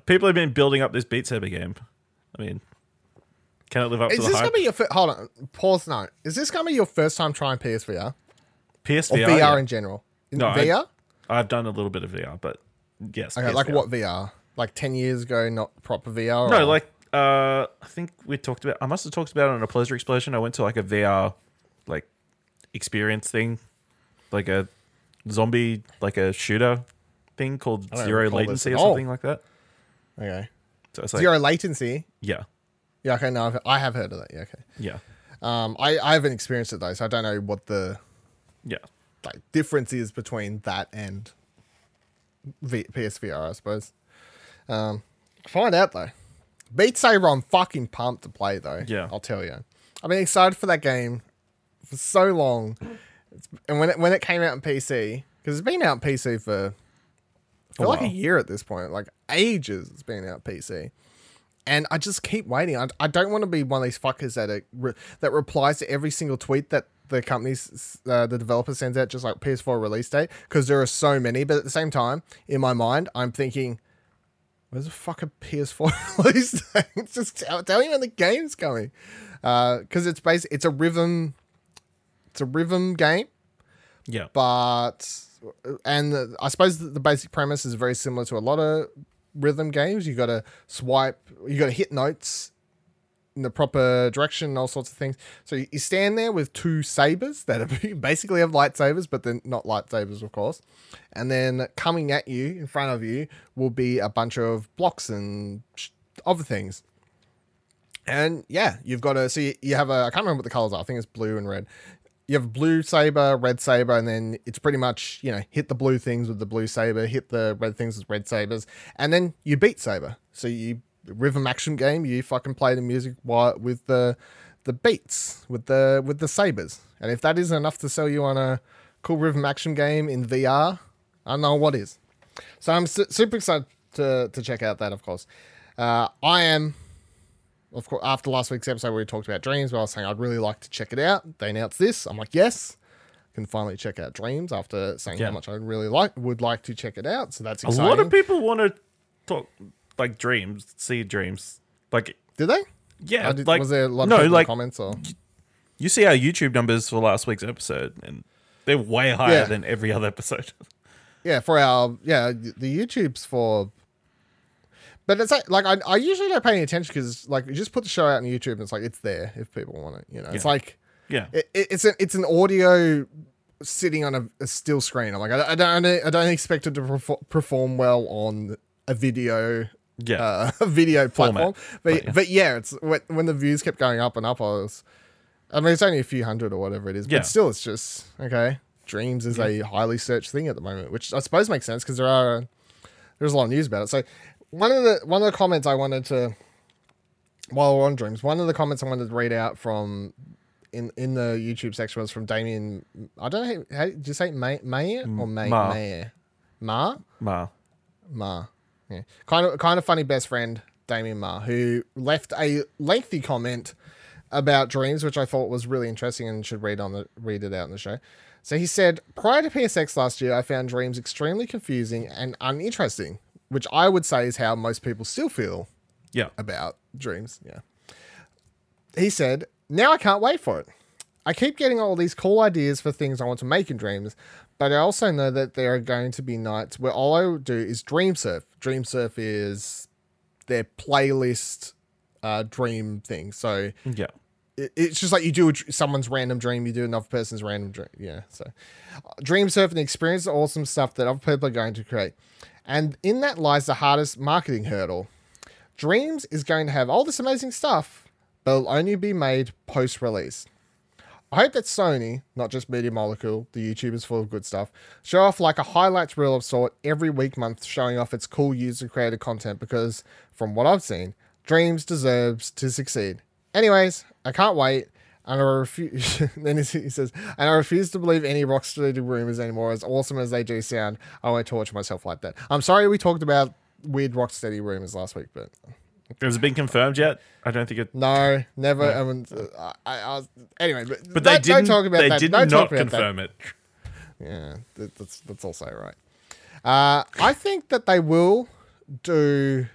people have been building up this Beat Saber game. I mean, Can it live up to the hype? Is this going to be your first... Hold on. Pause now. Is this going to be your first time trying PSVR? PSVR? Or VR in general? No, VR? I've done a little bit of VR, but yes. Okay, PSVR. Like what VR? Like 10 years ago, not proper VR? No, like... I think we talked about... I must have talked about it on a Pleasure Explosion. I went to like a VR like experience thing. Like a zombie... Like a shooter thing called Zero Latency or something like that. Okay. So it's like, Zero Latency? Yeah. Yeah, okay, no, I have heard of that. Yeah, okay. Yeah. I haven't experienced it, though, so I don't know what the like difference is between that and PSVR, I suppose. Find out, though. Beat Saber, I'm fucking pumped to play, though. Yeah. I'll tell you. I've been excited for that game for so long. And when it came out on PC, because it's been out on PC for like a year at this point, like ages it's been out on PC. And I just keep waiting. I don't want to be one of these fuckers that replies to every single tweet that the company's, the developer sends out, just like PS4 release date, because there are so many. But at the same time, in my mind, I'm thinking, where's the fucking PS4 release date? It's just tell me when the game's coming. Because it's basically, it's a rhythm game. Yeah. But, and I suppose the basic premise is very similar to a lot of rhythm games. You got to swipe, you got to hit notes in the proper direction and all sorts of things. So you stand there with two sabers that are basically have lightsabers, but they're not lightsabers, of course. And then coming at you, in front of you, will be a bunch of blocks and other things. And yeah, you've got to, so you have a, I can't remember what the colors are. I think it's blue and red. You have blue saber, red saber, and then it's pretty much, you know, hit the blue things with the blue saber, hit the red things with red sabers, and then you beat Saber. So you rhythm action game, you fucking play the music with the beats, with the sabers. And if that isn't enough to sell you on a cool rhythm action game in VR, I don't know what is. So I'm super excited to check out that, of course. I am. Of course, after last week's episode where we talked about Dreams, where I was saying I'd really like to check it out. They announced this. I'm like, yes, I can finally check out Dreams after saying how much I really would like to check it out. So that's exciting. A lot of people want to talk like Dreams, see Dreams. Like, did they? Yeah. Like, was there a lot of people in comments? Or? You see our YouTube numbers for last week's episode, and they're way higher than every other episode. Yeah, for our the YouTubes for. But it's like I usually don't pay any attention because like you just put the show out on YouTube and it's like it's there if people want it, you know. Yeah. It's like it's an audio sitting on a still screen. I'm like I don't expect it to perform well on a video platform. But it's when the views kept going up and up, I mean it's only a few hundred or whatever it is, but still it's just okay. Dreams is a highly searched thing at the moment, which I suppose makes sense because there's a lot of news about it. So. One of the comments I wanted to, while we're on Dreams, one of the comments I wanted to read out from in the YouTube section was from Damien. I don't know how did you say Ma. Yeah, kind of funny best friend Damien Ma, who left a lengthy comment about Dreams, which I thought was really interesting and should read it out on the show. So he said, prior to PSX last year, I found Dreams extremely confusing and uninteresting. Which I would say is how most people still feel about Dreams. Yeah. He said, now I can't wait for it. I keep getting all these cool ideas for things I want to make in Dreams, but I also know that there are going to be nights where all I do is dream surf. Dream surf is their playlist dream thing. So it's just like you do someone's random dream, you do another person's random dream. Yeah. So dream surf and the experience is awesome stuff that other people are going to create. And in that lies the hardest marketing hurdle. Dreams is going to have all this amazing stuff, but it'll only be made post-release. I hope that Sony, not just Media Molecule, the YouTubers full of good stuff, show off like a highlights reel of sort every week, month, showing off its cool user-created content, because from what I've seen, Dreams deserves to succeed. Anyways, I can't wait. And I refuse. Then he says, "And I refuse to believe any Rocksteady rumors anymore. As awesome as they do sound, I won't torture myself like that." I'm sorry we talked about weird Rocksteady rumors last week, but has it been confirmed yet? I don't think it. No, never. Yeah. Anyway, but they didn't. Don't talk about they that. Did don't not confirm that. It. Yeah, that's also right. I think that they will do.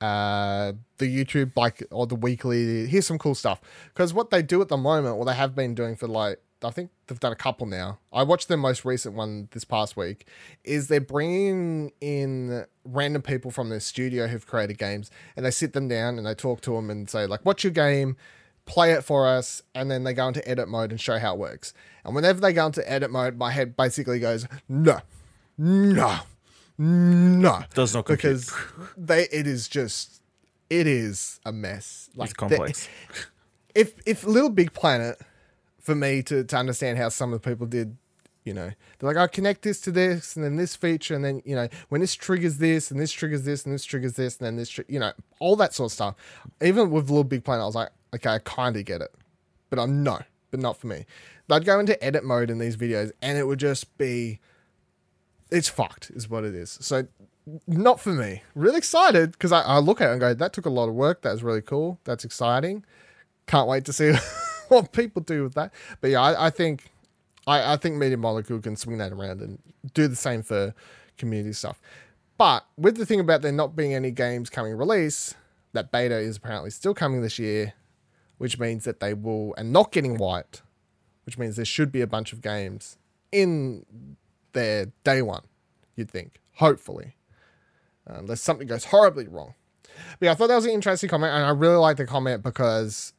the YouTube, like, or the weekly, here's some cool stuff. Because what they do at the moment, or they have been doing for, like, I think they've done a couple now. I watched their most recent one this past week, is they're bringing in random people from their studio who've created games, and they sit them down and they talk to them and say, like, what's your game? Play it for us. And then they go into edit mode and show how it works. And whenever they go into edit mode, my head basically goes, no. Does not compute. Because it is a mess. Like, it's complex. If Little Big Planet, for me to understand how some of the people did, you know, they're like, I connect this to this and then this feature. And then, you know, when this triggers this and this triggers this and this triggers this, and then this, you know, all that sort of stuff. Even with Little Big Planet, I was like, okay, I kind of get it, but but not for me. I'd go into edit mode in these videos and it would just be, it's fucked is what it is. So not for me. Really excited because I look at it and go, that took a lot of work. That was really cool. That's exciting. Can't wait to see what people do with that. But yeah, I think Media Molecule can swing that around and do the same for community stuff. But with the thing about there not being any games coming release, that beta is apparently still coming this year, which means that they will, and not getting wiped, which means there should be a bunch of games in their day one, you'd think, hopefully, unless something goes horribly wrong. But yeah, I thought that was an interesting comment, and I really like the comment because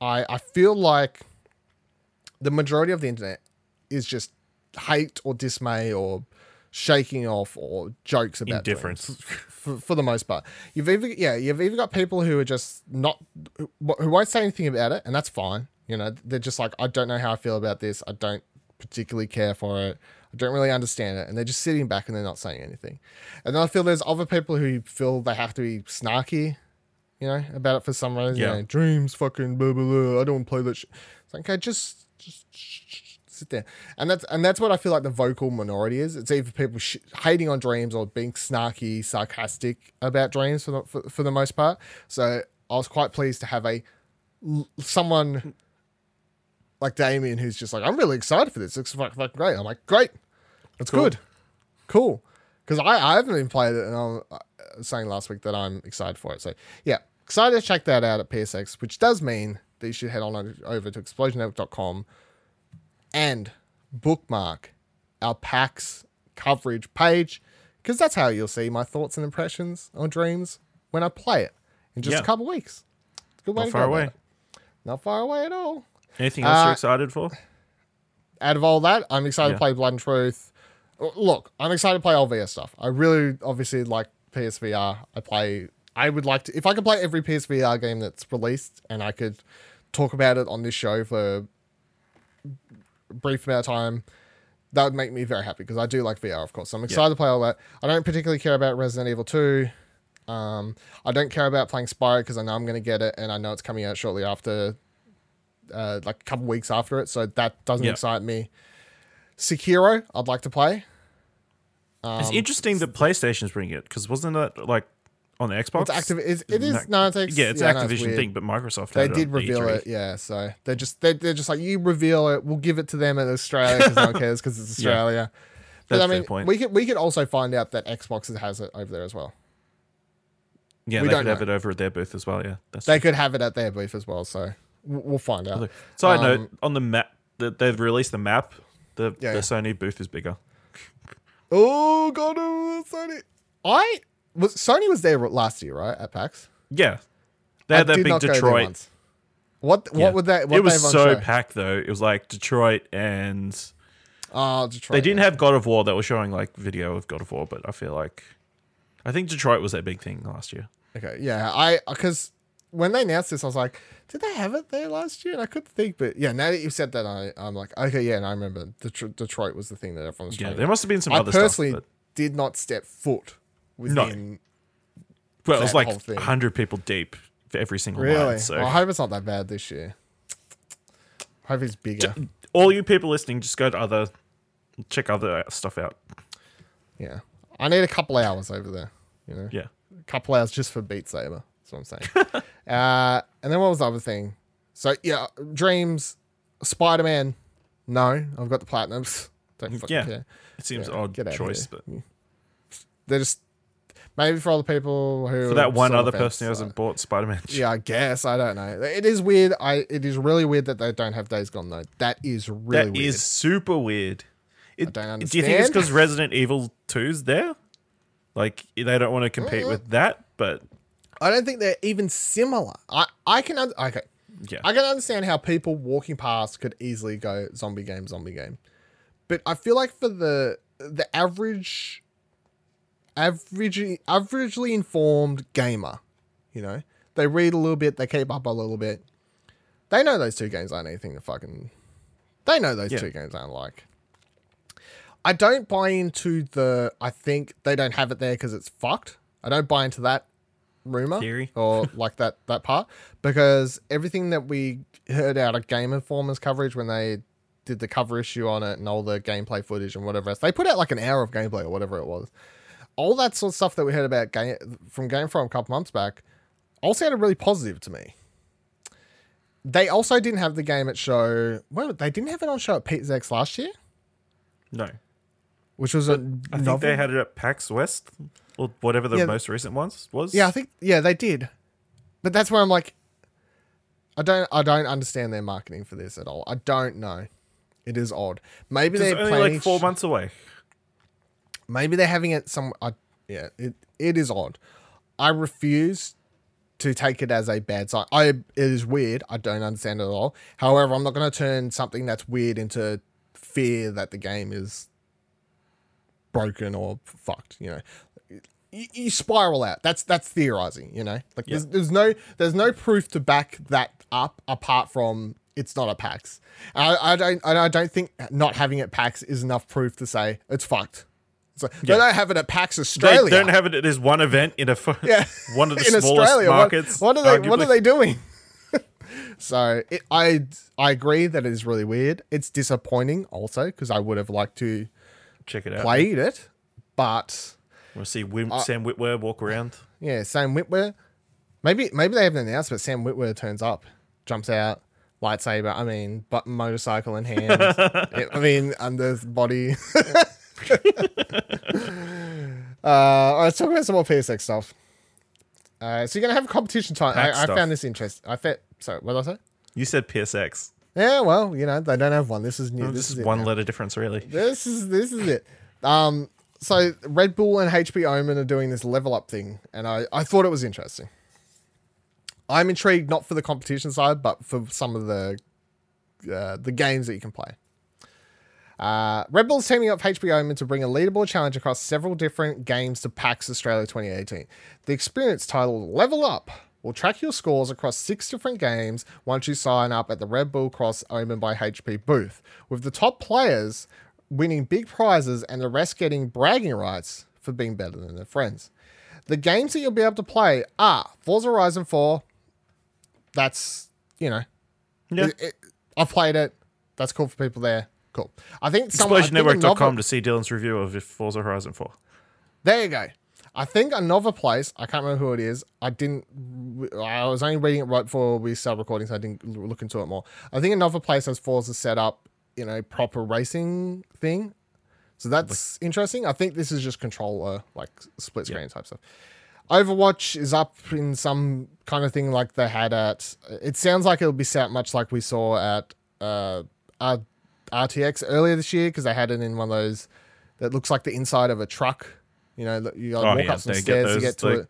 I feel like the majority of the internet is just hate or dismay or shaking off or jokes about indifference for the most part. You've either got people who are just not, who won't say anything about it, and that's fine. You know, they're just like, I don't know how I feel about this. I don't particularly care for it. I don't really understand it. And they're just sitting back and they're not saying anything. And then I feel there's other people who feel they have to be snarky, you know, about it for some reason. Yeah. You know, Dreams, fucking blah, blah, blah. I don't want to play that shit. It's like, okay, just sit there. And that's what I feel like the vocal minority is. It's either people hating on Dreams or being snarky, sarcastic about Dreams for the most part. So I was quite pleased to have someone like Damien who's just like, I'm really excited for this. It looks fucking great. I'm like, great. That's good. Cool. Because I haven't even played it, and I was saying last week that I'm excited for it. So, yeah, excited to check that out at PSX, which does mean that you should head on over to explosionnetwork.com and bookmark our PAX coverage page, because that's how you'll see my thoughts and impressions on Dreams when I play it in just a couple of weeks. It's a good way to go. Not far away. Not far away at all. Anything else you're excited for? Out of all that, I'm excited to play Blood and Truth. Look, I'm excited to play all VR stuff. I really obviously like PSVR. I would like to, if I could play every PSVR game that's released and I could talk about it on this show for a brief amount of time, that would make me very happy because I do like VR, of course. So I'm excited to play all that. I don't particularly care about Resident Evil 2. I don't care about playing Spyro because I know I'm going to get it and I know it's coming out shortly after, like a couple weeks after it. So that doesn't excite me. Sekiro, I'd like to play. It's interesting that PlayStation's bringing it, because wasn't that like on the Xbox? It's Activision thing, but Microsoft did reveal E3. It. Yeah, so they're just like, you reveal it, we'll give it to them in Australia because no one cares because it's Australia. But I mean, we could also find out that Xbox has it over there as well. Yeah, we don't have it over at their booth as well. Yeah, they could have it at their booth as well. So we'll find out. Side note, on the map that they've released, the map. The Sony booth is bigger. Oh god, Sony! Sony was there last year, right, at PAX? Yeah, they had that big Detroit. What would that? What it was so packed though. It was like Detroit and Detroit. They didn't have God of War. That was showing like video of God of War, but I think Detroit was their big thing last year. Okay, yeah, because when they announced this, I was like, did they have it there last year? And I couldn't think, but yeah, now that you've said that, I'm like, okay, yeah, and I remember Detroit was the thing that everyone was trying to do. There must have been some other stuff. I personally did not step foot within Well, it was like 100 people deep for every single line. So. Well, I hope it's not that bad this year. I hope it's bigger. All you people listening, just go to check other stuff out. Yeah. I need a couple hours over there, you know? Yeah. A couple hours just for Beat Saber. That's what I'm saying. And then what was the other thing? So, yeah, Dreams, Spider-Man. No, I've got the Platinums. Don't fucking care. It seems an odd choice, but... They're just... Maybe for all the people who... For that one other person who hasn't bought Spider-Man. Yeah, I guess. I don't know. It is weird. It is really weird that they don't have Days Gone, though. That is really weird. That is super weird. I don't understand. Do you think it's because Resident Evil 2's there? Like, they don't want to compete with that, but... I don't think they're even similar. Okay. Yeah. I can understand how people walking past could easily go zombie game. But I feel like for the averagely informed gamer, you know, they read a little bit, they keep up a little bit. They know those two games aren't anything to fucking... They know those two games aren't like... I don't buy into the, I think they don't have it there because it's fucked. I don't buy into that rumor theory or like that part, because everything that we heard out of Game Informer's coverage when they did the cover issue on it and all the gameplay footage and whatever else, they put out like an hour of gameplay or whatever it was. All that sort of stuff that we heard about from Game Informer a couple months back all sounded really positive to me. They also didn't have the game at show. Well, they didn't have it on show at PSX last year. No, which was I think they had it at PAX West or whatever the most recent ones was. Yeah, I think they did. But that's where I'm like, I don't understand their marketing for this at all. I don't know. It is odd. Maybe they're only like 4 months away. Maybe they're having it some. It is odd. I refuse to take it as a bad sign. It is weird. I don't understand it at all. However, I'm not going to turn something that's weird into fear that the game is broken or fucked. You know, you spiral out. That's theorizing. You know, like there's no proof to back that up apart from it's not a PAX. I don't think not having it PAX is enough proof to say it's fucked. So they don't have it at PAX Australia. They don't have it at this one event in one of the smallest Australia markets. What are they doing? So I agree that it is really weird. It's disappointing also because I would have liked to check it out, played it, but we'll see Sam Witwer walk around. Yeah, Sam Witwer. Maybe they haven't announced, but Sam Witwer turns up, jumps out, lightsaber. I mean, but motorcycle in hand. I mean, under body. All right, let's talk about some more PSX stuff. So you're gonna have a competition time. I found this interesting. Sorry, what did I say? You said PSX. Yeah, well, you know, they don't have one. This is new. This is one letter difference, really. This is it. So Red Bull and HP Omen are doing this level up thing, and I thought it was interesting. I'm intrigued not for the competition side, but for some of the games that you can play. Red Bull's teaming up with HP Omen to bring a leaderboard challenge across several different games to PAX Australia 2018. The experience titled Level Up will track your scores across 6 different games once you sign up at the Red Bull Cross Omen by HP booth, with the top players winning big prizes and the rest getting bragging rights for being better than their friends. The games that you'll be able to play are Forza Horizon 4. That's, you know, I've played it. That's cool for people there. Cool. I think explosionnetwork.com to see Dylan's review of Forza Horizon 4. There you go. I think another place, I can't remember who it is. I was only reading it right before we started recording, so I didn't look into it more. I think another place has Forza set up in a proper racing thing. So that's interesting. I think this is just controller, like split screen type stuff. Overwatch is up in some kind of thing like they had at... It sounds like it'll be set much like we saw at... RTX earlier this year, because they had it in one of those that looks like the inside of a truck. You know, you gotta walk up some stairs to get to it.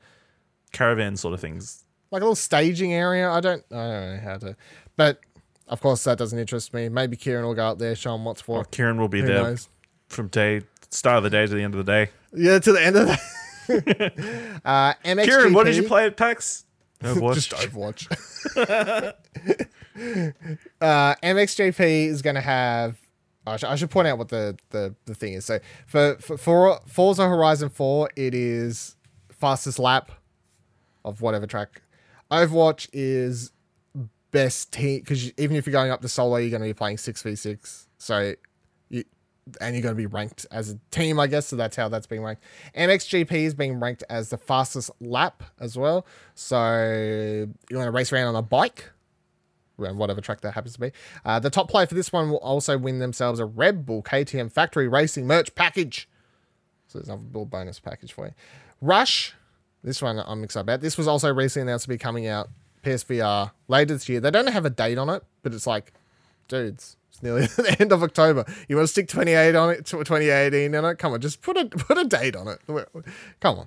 Caravan sort of things, like a little staging area. I don't know how to, but of course that doesn't interest me. Maybe Kieran will go up there, show him what's for. Kieran will be there from start of the day to the end of the day. Yeah, to the end of the day. MXGP. Kieran, what did you play at PAX? Just Overwatch. MXGP is going to have... I should point out what the thing is. So for Forza Horizon 4, it is fastest lap of whatever track. Overwatch is best team, because even if you're going up to solo, you're going to be playing 6v6. So you're going to be ranked as a team, I guess. So that's how that's being ranked. MXGP is being ranked as the fastest lap as well. So you want to race around on a bike, whatever track that happens to be. The top player for this one will also win themselves a Red Bull KTM Factory Racing merch package. So there's another little bonus package for you. Rush, this one I'm excited about. This was also recently announced to be coming out PSVR later this year. They don't have a date on it, but it's like, dudes, it's nearly the end of October. You want to stick 2018 on it? Come on, just put a date on it. Come on.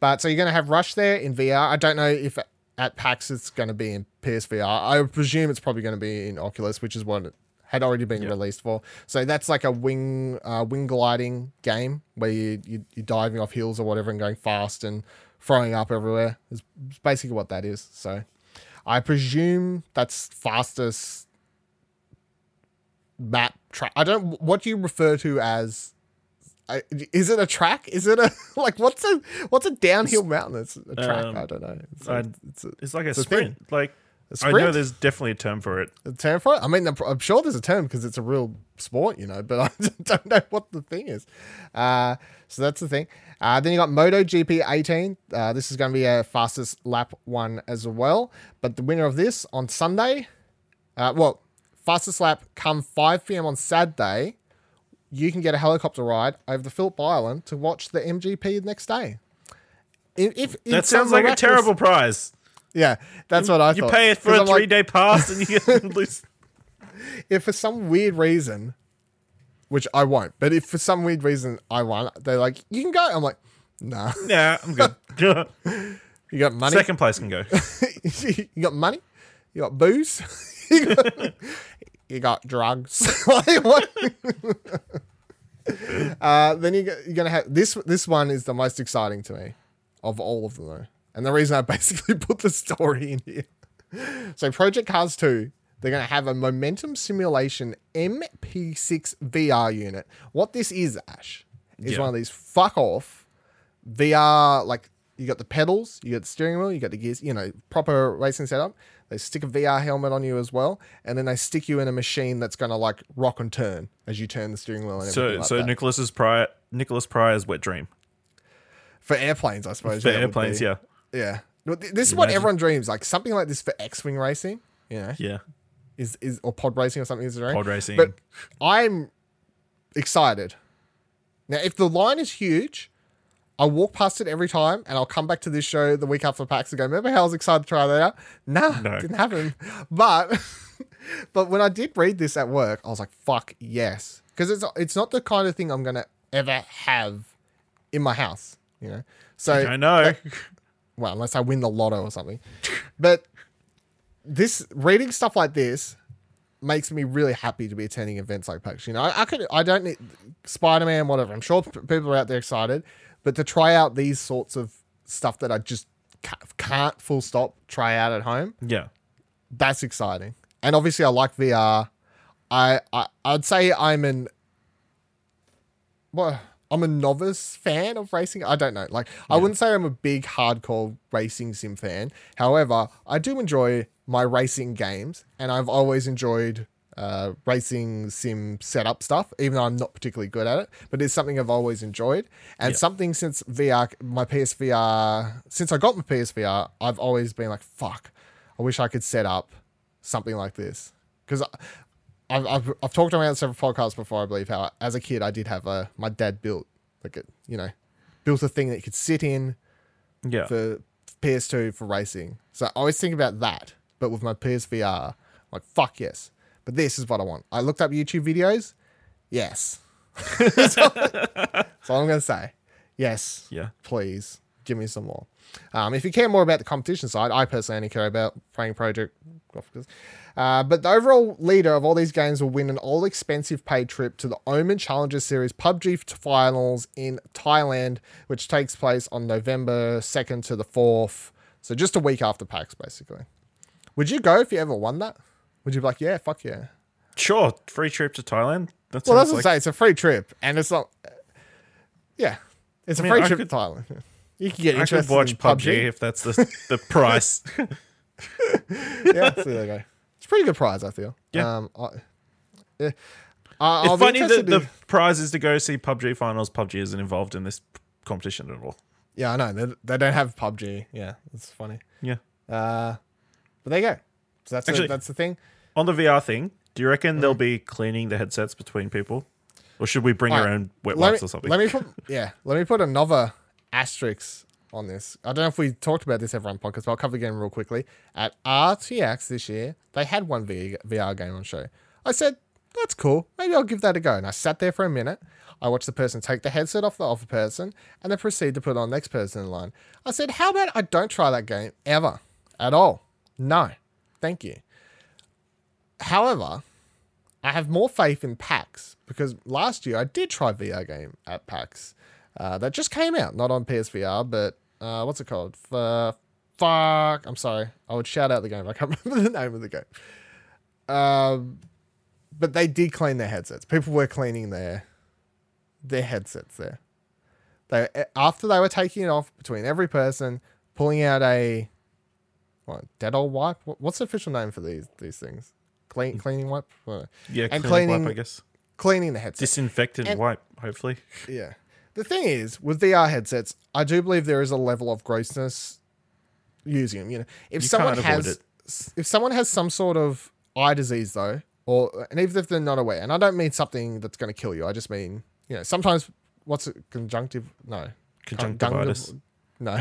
But so you're going to have Rush there in VR. I don't know if at PAX it's going to be in PSVR. I presume it's probably going to be in Oculus, which is what it had already been released for. So that's like a wing gliding game where you're diving off hills or whatever and going fast and throwing up everywhere. Is basically what that is. So I presume that's fastest map track. I don't. What do you refer to as? Is it a track? Is it a like? What's a downhill mountain? It's a track. I don't know. It's like a sprint. Thing. Like. I know there's definitely a term for it. A term for it? I mean, I'm sure there's a term because it's a real sport, you know, but I don't know what the thing is. So that's the thing. Then you got MotoGP 18. This is going to be a fastest lap one as well. But the winner of this on Sunday, fastest lap come 5 p.m. on Saturday, you can get a helicopter ride over the Phillip Island to watch the MGP the next day. That sounds like a terrible prize. Yeah, that's what I thought. You pay it for a 3-day pass and you get loose. If for some weird reason, which I won't, but if for some weird reason I won, they're like, you can go. I'm like, nah. Nah, I'm good. You got money? Second place can go. You got money? You got booze? You got drugs? Like, what? Then you're going to have... This one is the most exciting to me of all of them, though. And the reason I basically put the story in here. So Project Cars 2, they're going to have a momentum simulation MP6 VR unit. What this is, Ash, is one of these fuck off VR, like you got the pedals, you got the steering wheel, you got the gears, you know, proper racing setup. They stick a VR helmet on you as well. And then they stick you in a machine that's going to like rock and turn as you turn the steering wheel. And everything so like that. Nicholas Pryor's wet dream. For airplanes, I suppose. For airplanes, yeah. Yeah. This is what everyone dreams. Like something like this for X-Wing racing, you know? Yeah. Or pod racing or something is right. Pod racing. But I'm excited. Now, if the line is huge, I'll walk past it every time and I'll come back to this show the week after PAX and go, remember how I was excited to try that out? No, it didn't happen. But when I did read this at work, I was like, fuck yes. Because it's not the kind of thing I'm going to ever have in my house, you know? So I know. Well, unless I win the lotto or something. But this reading stuff like this makes me really happy to be attending events like PAX. You know, I don't need Spider-Man, whatever. I'm sure people are out there excited, but to try out these sorts of stuff that I just can't full stop try out at home. Yeah. That's exciting. And obviously I like VR. I'd say I'm a novice fan of racing. I don't know. Like, yeah. I wouldn't say I'm a big hardcore racing sim fan. However, I do enjoy my racing games, and I've always enjoyed racing sim setup stuff, even though I'm not particularly good at it. But it's something I've always enjoyed, and something since I got my PSVR, I've always been like, fuck, I wish I could set up something like this because. I've talked around several podcasts before, I believe, how as a kid I did have my dad built a thing that you could sit in for PS2 for racing. So I always think about that, but with my PSVR, I'm like, fuck yes. But this is what I want. I looked up YouTube videos. Yes. That's all I'm going to say. Yes. Yeah. Please give me some more. If you care more about the competition side, I personally only care about playing Project. But the overall leader of all these games will win an all-expensive paid trip to the Omen Challenger Series PUBG Finals in Thailand, which takes place on November 2nd to the 4th. So just a week after PAX, basically. Would you go if you ever won that? Would you be like, yeah, fuck yeah. Sure, free trip to Thailand. That's what I say. It's a free trip, and it's not... Yeah, it's a free trip to Thailand. You can get interested in PUBG if that's the price. Yeah, so there you go. It's a pretty good prize, I feel. Yeah. It's funny that the prize is to go see PUBG finals. PUBG isn't involved in this competition at all. Yeah, I know. They don't have PUBG. Yeah, it's funny. Yeah. But there you go. So that's the thing. On the VR thing, do you reckon they'll be cleaning the headsets between people? Or should we bring our own wet wipes or something? Let me put another asterisks on this. I don't know if we talked about this ever on podcast, but I'll cover the game real quickly. At RTX this year, they had one VR game on show. I said, that's cool. Maybe I'll give that a go. And I sat there for a minute. I watched the person take the headset off the other person and then proceed to put on the next person in line. I said, how about I don't try that game ever at all? No, thank you. However, I have more faith in PAX because last year I did try a VR game at PAX that just came out, not on PSVR, but what's it called? Fuck, I'm sorry. I would shout out the game. I can't remember the name of the game. But they did clean their headsets. People were cleaning their headsets there. They, after they were taking it off between every person, pulling out a Dettol wipe. What's the official name for these things? Cleaning wipe. Yeah, and cleaning wipe, I guess. Cleaning the headset. Disinfectant wipe, hopefully. Yeah. The thing is, with VR headsets, I do believe there is a level of grossness using them. You know, if someone has some sort of eye disease though, and even if they're not aware, and I don't mean something that's going to kill you, I just mean, you know, sometimes conjunctivitis. No.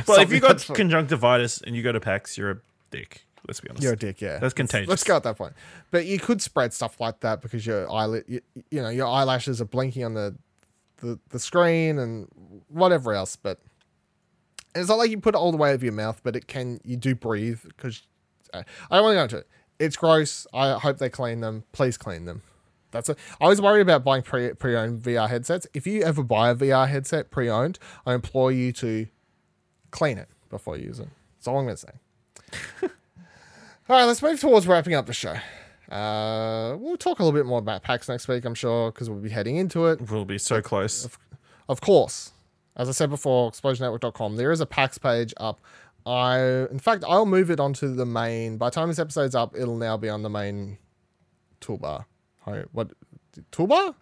Well, if you got conjunctivitis and you go to PAX, you're a dick. Let's be honest. You're a dick, yeah. That's contagious. Let's go at that point. But you could spread stuff like that because your eyelashes are blinking on the screen and whatever else. But it's not like you put it all the way over your mouth, but you do breathe because I don't want to go into it. It's gross. I hope they clean them. Please clean them. I always worry about buying pre-owned VR headsets. If you ever buy a VR headset pre-owned, I implore you to clean it before you use it. That's all I'm going to say. All right, let's move towards wrapping up the show. We'll talk a little bit more about PAX next week, I'm sure, because we'll be heading into it. We'll be so close. Of course. As I said before, explosionnetwork.com, there is a PAX page up. I'll move it onto the main. By the time this episode's up, it'll now be on the main toolbar. What? Toolbar?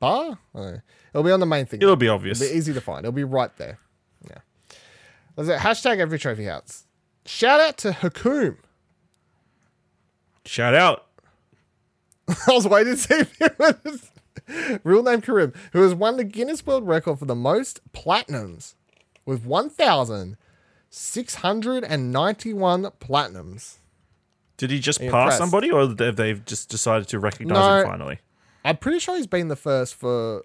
Bar? It'll be on the main thing. It'll be obvious. It'll be easy to find. It'll be right there. Yeah. There's a hashtag every trophy house. Shout out to Hakum. Shout out. I was waiting to see if it was real name Karim, who has won the Guinness World Record for the most platinums with 1,691 platinums. Did he just pass somebody or have they just decided to recognize him finally? I'm pretty sure he's been the first ever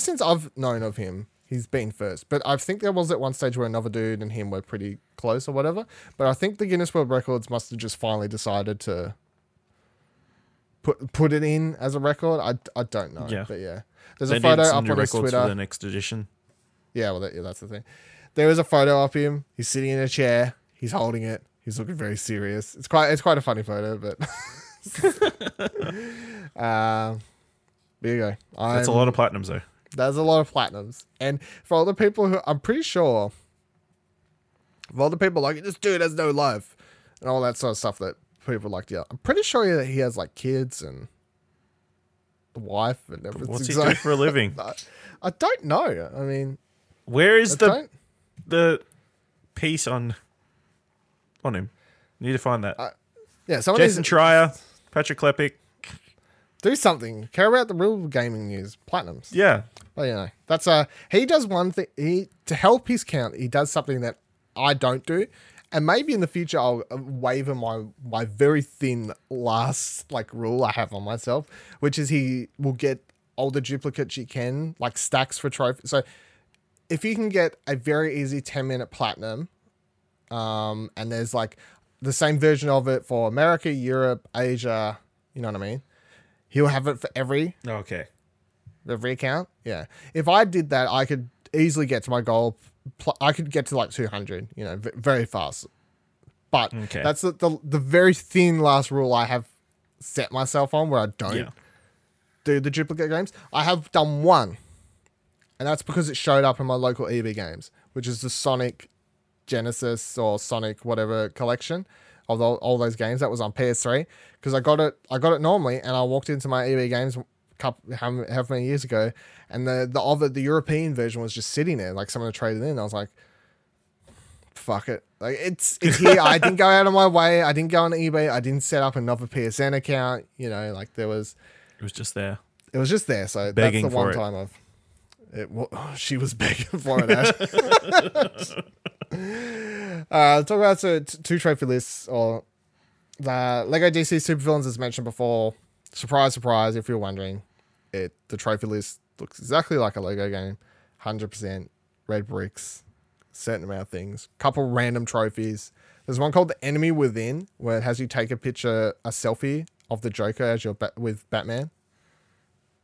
since I've known of him. He's been first, but I think there was at one stage where another dude and him were pretty close or whatever. But I think the Guinness World Records must have just finally decided to put it in as a record. I don't know, but yeah, there's a photo up on his Twitter for the next edition. Yeah, well, that's the thing. There is a photo of him. He's sitting in a chair. He's holding it. He's looking very serious. It's quite a funny photo, but there you go. That's a lot of platinums though. There's a lot of platinums. And for all the people who I'm pretty sure for all the people like this dude has no life and all that sort of stuff that people like to yell. I'm pretty sure that he has like kids and the wife and everything. What's he doing for a living? I don't know. I mean, where is the piece on him? You need to find that. Jason Trier, Patrick Klepek. Do something. Care about the real gaming news. Platinums. Yeah. But, you know, that's he does one thing. To help his count, he does something that I don't do. And maybe in the future, I'll waver my very thin last, like, rule I have on myself, which is he will get all the duplicates you can, like stacks for trophies. So if you can get a very easy 10-minute platinum, and there's, like, the same version of it for America, Europe, Asia, you know what I mean? He'll have it for every account. Yeah. If I did that, I could easily get to my goal. I could get to like 200, you know, very fast. But that's the very thin last rule I have set myself on where I don't do the duplicate games. I have done one, and that's because it showed up in my local EB games, which is the Sonic Genesis or Sonic whatever collection. Of all those games that was on PS3 because I got it normally and I walked into my EB games how many years ago and the European version was just sitting there like someone had traded in. I was like, fuck it, like it's here. I didn't go out of my way. I didn't go on eBay. I didn't set up another PSN account. You know, like it was just there. So begging that's the one time I've She was begging for it. Talk about two trophy lists, or the Lego DC Supervillains, as mentioned before. Surprise, surprise! If you're wondering, the trophy list looks exactly like a Lego game. 100% red bricks, certain amount of things, couple random trophies. There's one called The Enemy Within, where it has you take a picture, a selfie of the Joker as you're with Batman.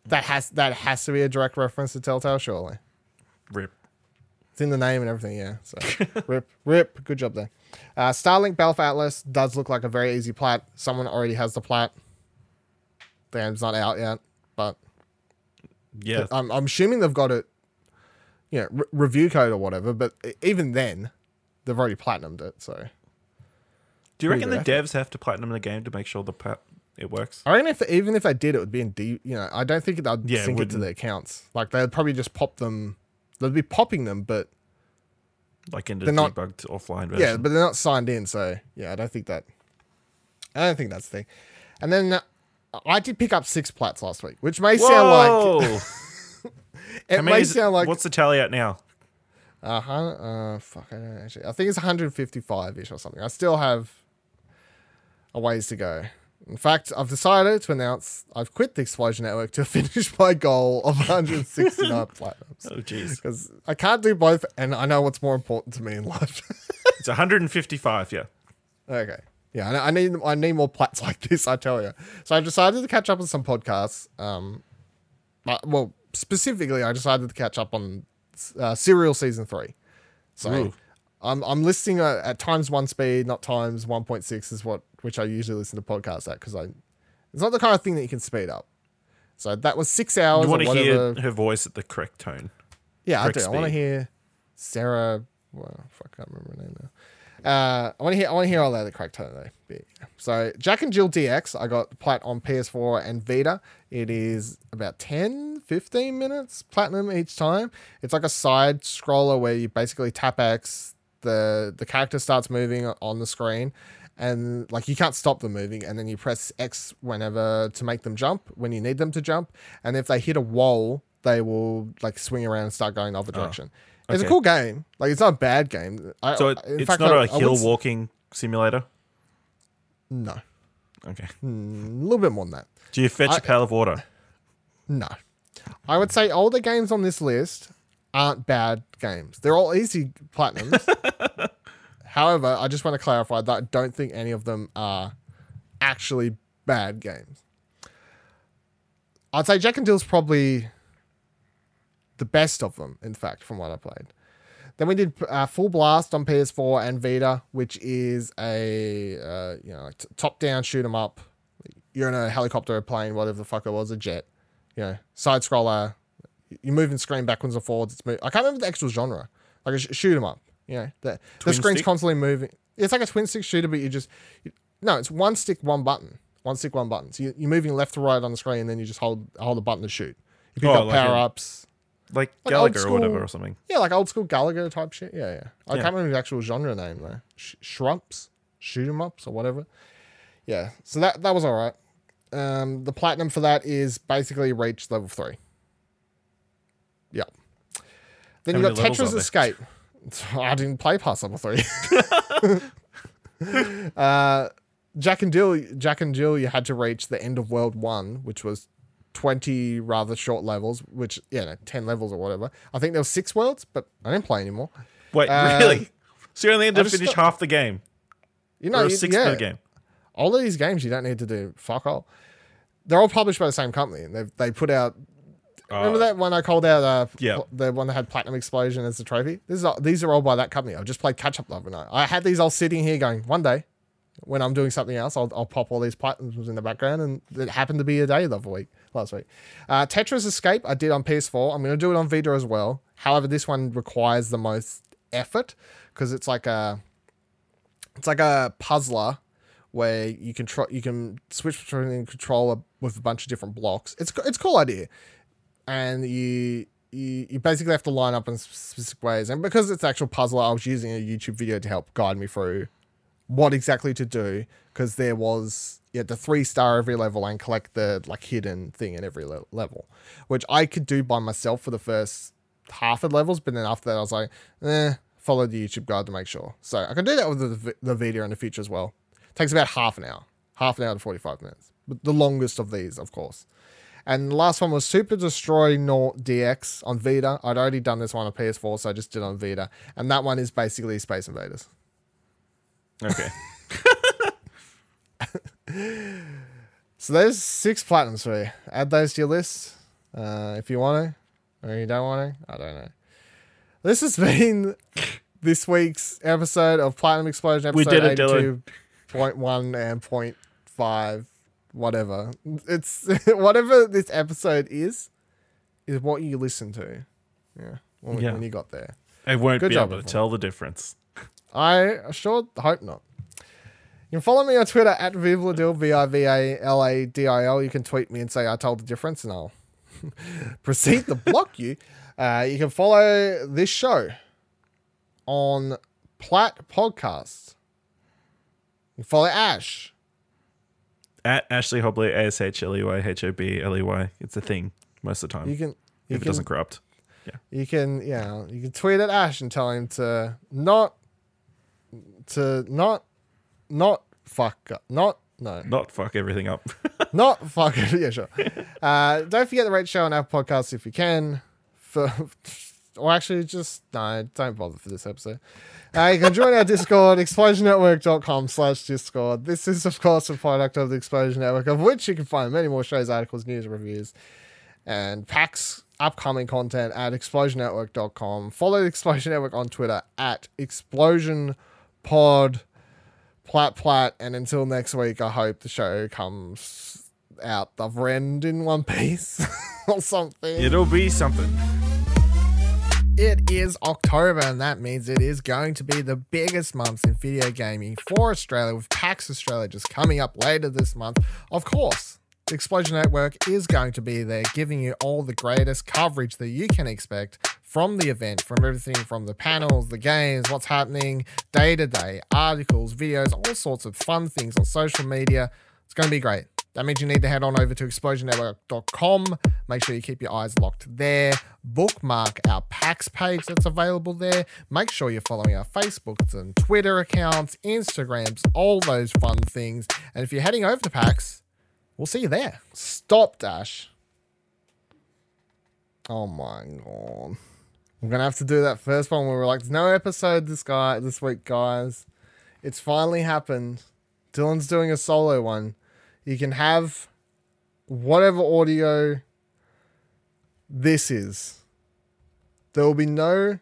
That has to be a direct reference to Telltale, surely. Rip. It's in the name and everything, yeah. So rip. Good job there. Starlink Battle for Atlas does look like a very easy plat. Someone already has the plat. The game's not out yet, but yeah, I'm assuming they've got it, you know, review code or whatever. But even then, they've already platinumed it. So, do you reckon the devs have to platinum the game to make sure it works? I reckon even if they did, it would be in D. You know, I don't think they'd sync it to their accounts. Like they'd probably just pop them. They'd be popping them, but like into debugged offline version. Yeah, but they're not signed in, so yeah, I don't think that's the thing. And then I did pick up 6 plats last week, which may sound like what's the tally at now? I don't know, actually. I think it's 155-ish or something. I still have a ways to go. In fact, I've decided to announce I've quit the Explosion Network to finish my goal of 169 platinums. Oh, jeez. Because I can't do both, and I know what's more important to me in life. It's 155, yeah. Okay. Yeah, I need more plats like this, I tell you. So I decided to catch up on some podcasts. Specifically, I decided to catch up on Serial Season 3. So I'm listening at times 1 speed, not times 1.6 is which I usually listen to podcasts at, because it's not the kind of thing that you can speed up. So that was 6 hours. You want to hear her voice at the correct tone. Yeah, correct I do. Speed. I want to hear Sarah. Well, I can't remember her name now. I want to hear all that at the correct tone though. But yeah. So Jack and Jill DX, I got plat on PS4 and Vita. It is about 10-15 minutes platinum each time. It's like a side scroller where you basically tap X, the character starts moving on the screen, and like you can't stop them moving, and then you press X whenever to make them jump when you need them to jump, and if they hit a wall, they will like swing around and start going the other direction. Oh. Okay. It's a cool game. Like, it's not a bad game. It's not a hill walking simulator? No. Okay. A little bit more than that. Do you fetch a pail of water? No. I would say all the games on this list aren't bad games. They're all easy platinums. However, I just want to clarify that I don't think any of them are actually bad games. I'd say Jack and Dill's probably the best of them, in fact, from what I played. Then we did Full Blast on PS4 and Vita, which is a top-down shoot 'em up. You're in a helicopter, a plane, whatever the fuck it was, a jet. You know, side scroller. You're moving screen backwards and forwards. I can't remember the actual genre. Like a shoot 'em up. You know, the screen's constantly moving. It's like a twin stick shooter, but it's one stick, one button. One stick, one button. So you're moving left to right on the screen, and then you just hold the button to shoot. You pick up power ups. Like Gallagher school, or whatever or something. Yeah, like old school Gallagher type shit. Yeah. I can't remember the actual genre name though. Shrumps? Shoot 'em ups or whatever. Yeah, so that was all right. The platinum for that is basically reached level 3. Yeah. Then you got Tetris Escape. I didn't play past level 3. Jack and Jill, you had to reach the end of World 1, which was 20 rather short levels, 10 levels or whatever. I think there were 6 worlds, but I didn't play anymore. Wait, really? So you only had to finish half the game? You know, or a sixth of the game? All of these games you don't need to do fuck all. They're all published by the same company, and they put out. Remember that one I called out? The one that had Platinum Explosion as the trophy. These are all by that company. I've just played catch up the other night. I had these all sitting here going, one day when I'm doing something else, I'll pop all these platinums in the background, and it happened to be a day last week. Tetris Escape I did on PS4. I'm going to do it on Vita as well. However, this one requires the most effort because it's like a puzzler where you can switch between controller with a bunch of different blocks. It's a cool idea, and you basically have to line up in specific ways. And because it's actual puzzler, I was using a YouTube video to help guide me through what exactly to do, because there was the 3-star every level and collect the hidden thing in every level, which I could do by myself for the first half of the levels, but then after that I was like, follow the YouTube guide to make sure. So I can do that with the video in the future as well. It takes about half an hour to 45 minutes. But the longest of these, of course. And the last one was Super Destroy Nought DX on Vita. I'd already done this one on PS4, so I just did it on Vita. And that one is basically Space Invaders. Okay. So there's 6 platinums for you. Add those to your list if you want to, or you don't want to. I don't know. This has been this week's episode of Platinum Explosion, episode 82.1 and 0.5, whatever. It's whatever this episode is what you listen to. Yeah. When you got there. I won't be able to tell the difference. I sure hope not. You can follow me on Twitter at Vivaladil, Vivaladil. You can tweet me and say I told the difference and I'll proceed to block you. You can follow this show on Platt Podcasts. You can follow Ash. At Ashley Humbley, ASHLEY HOBLEY. It's a thing most of the time. If it doesn't corrupt. Yeah. You can tweet at Ash and tell him to not fuck everything up. Not fuck everything. Yeah, sure. Don't forget to rate the show on Apple Podcasts if you can. Don't bother for this episode. You can join our Discord, explosionnetwork.com/Discord. This is, of course, a product of the Explosion Network, of which you can find many more shows, articles, news, reviews, and packs. Upcoming content at explosionnetwork.com. Follow the Explosion Network on Twitter at explosionpod. Plat. And until next week, I hope the show comes out the end in one piece or something. It'll be something. It is October, and that means it is going to be the biggest month in video gaming for Australia, with PAX Australia just coming up later this month. Of course, the Explosion Network is going to be there, giving you all the greatest coverage that you can expect from the event, from everything from the panels, the games, what's happening day to day, articles, videos, all sorts of fun things on social media. It's going to be great. That means you need to head on over to explosionnetwork.com. Make sure you keep your eyes locked there. Bookmark our PAX page that's available there. Make sure you're following our Facebooks and Twitter accounts, Instagrams, all those fun things. And if you're heading over to PAX, we'll see you there. Stop, Dash. Oh my God. I'm going to have to do that first one where we're like, there's no episode this week, guys. It's finally happened. Dylan's doing a solo one. You can have whatever audio this is. There will be no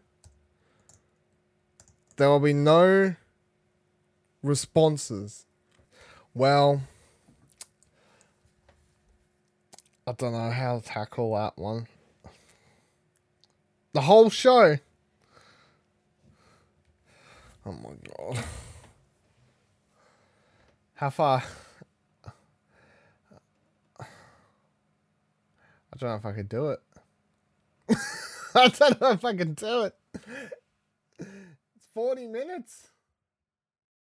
responses. Well, I don't know how to tackle that one. The whole show. Oh my God. How far? I don't know if I could do it. I don't know if I can do it. It's 40 minutes.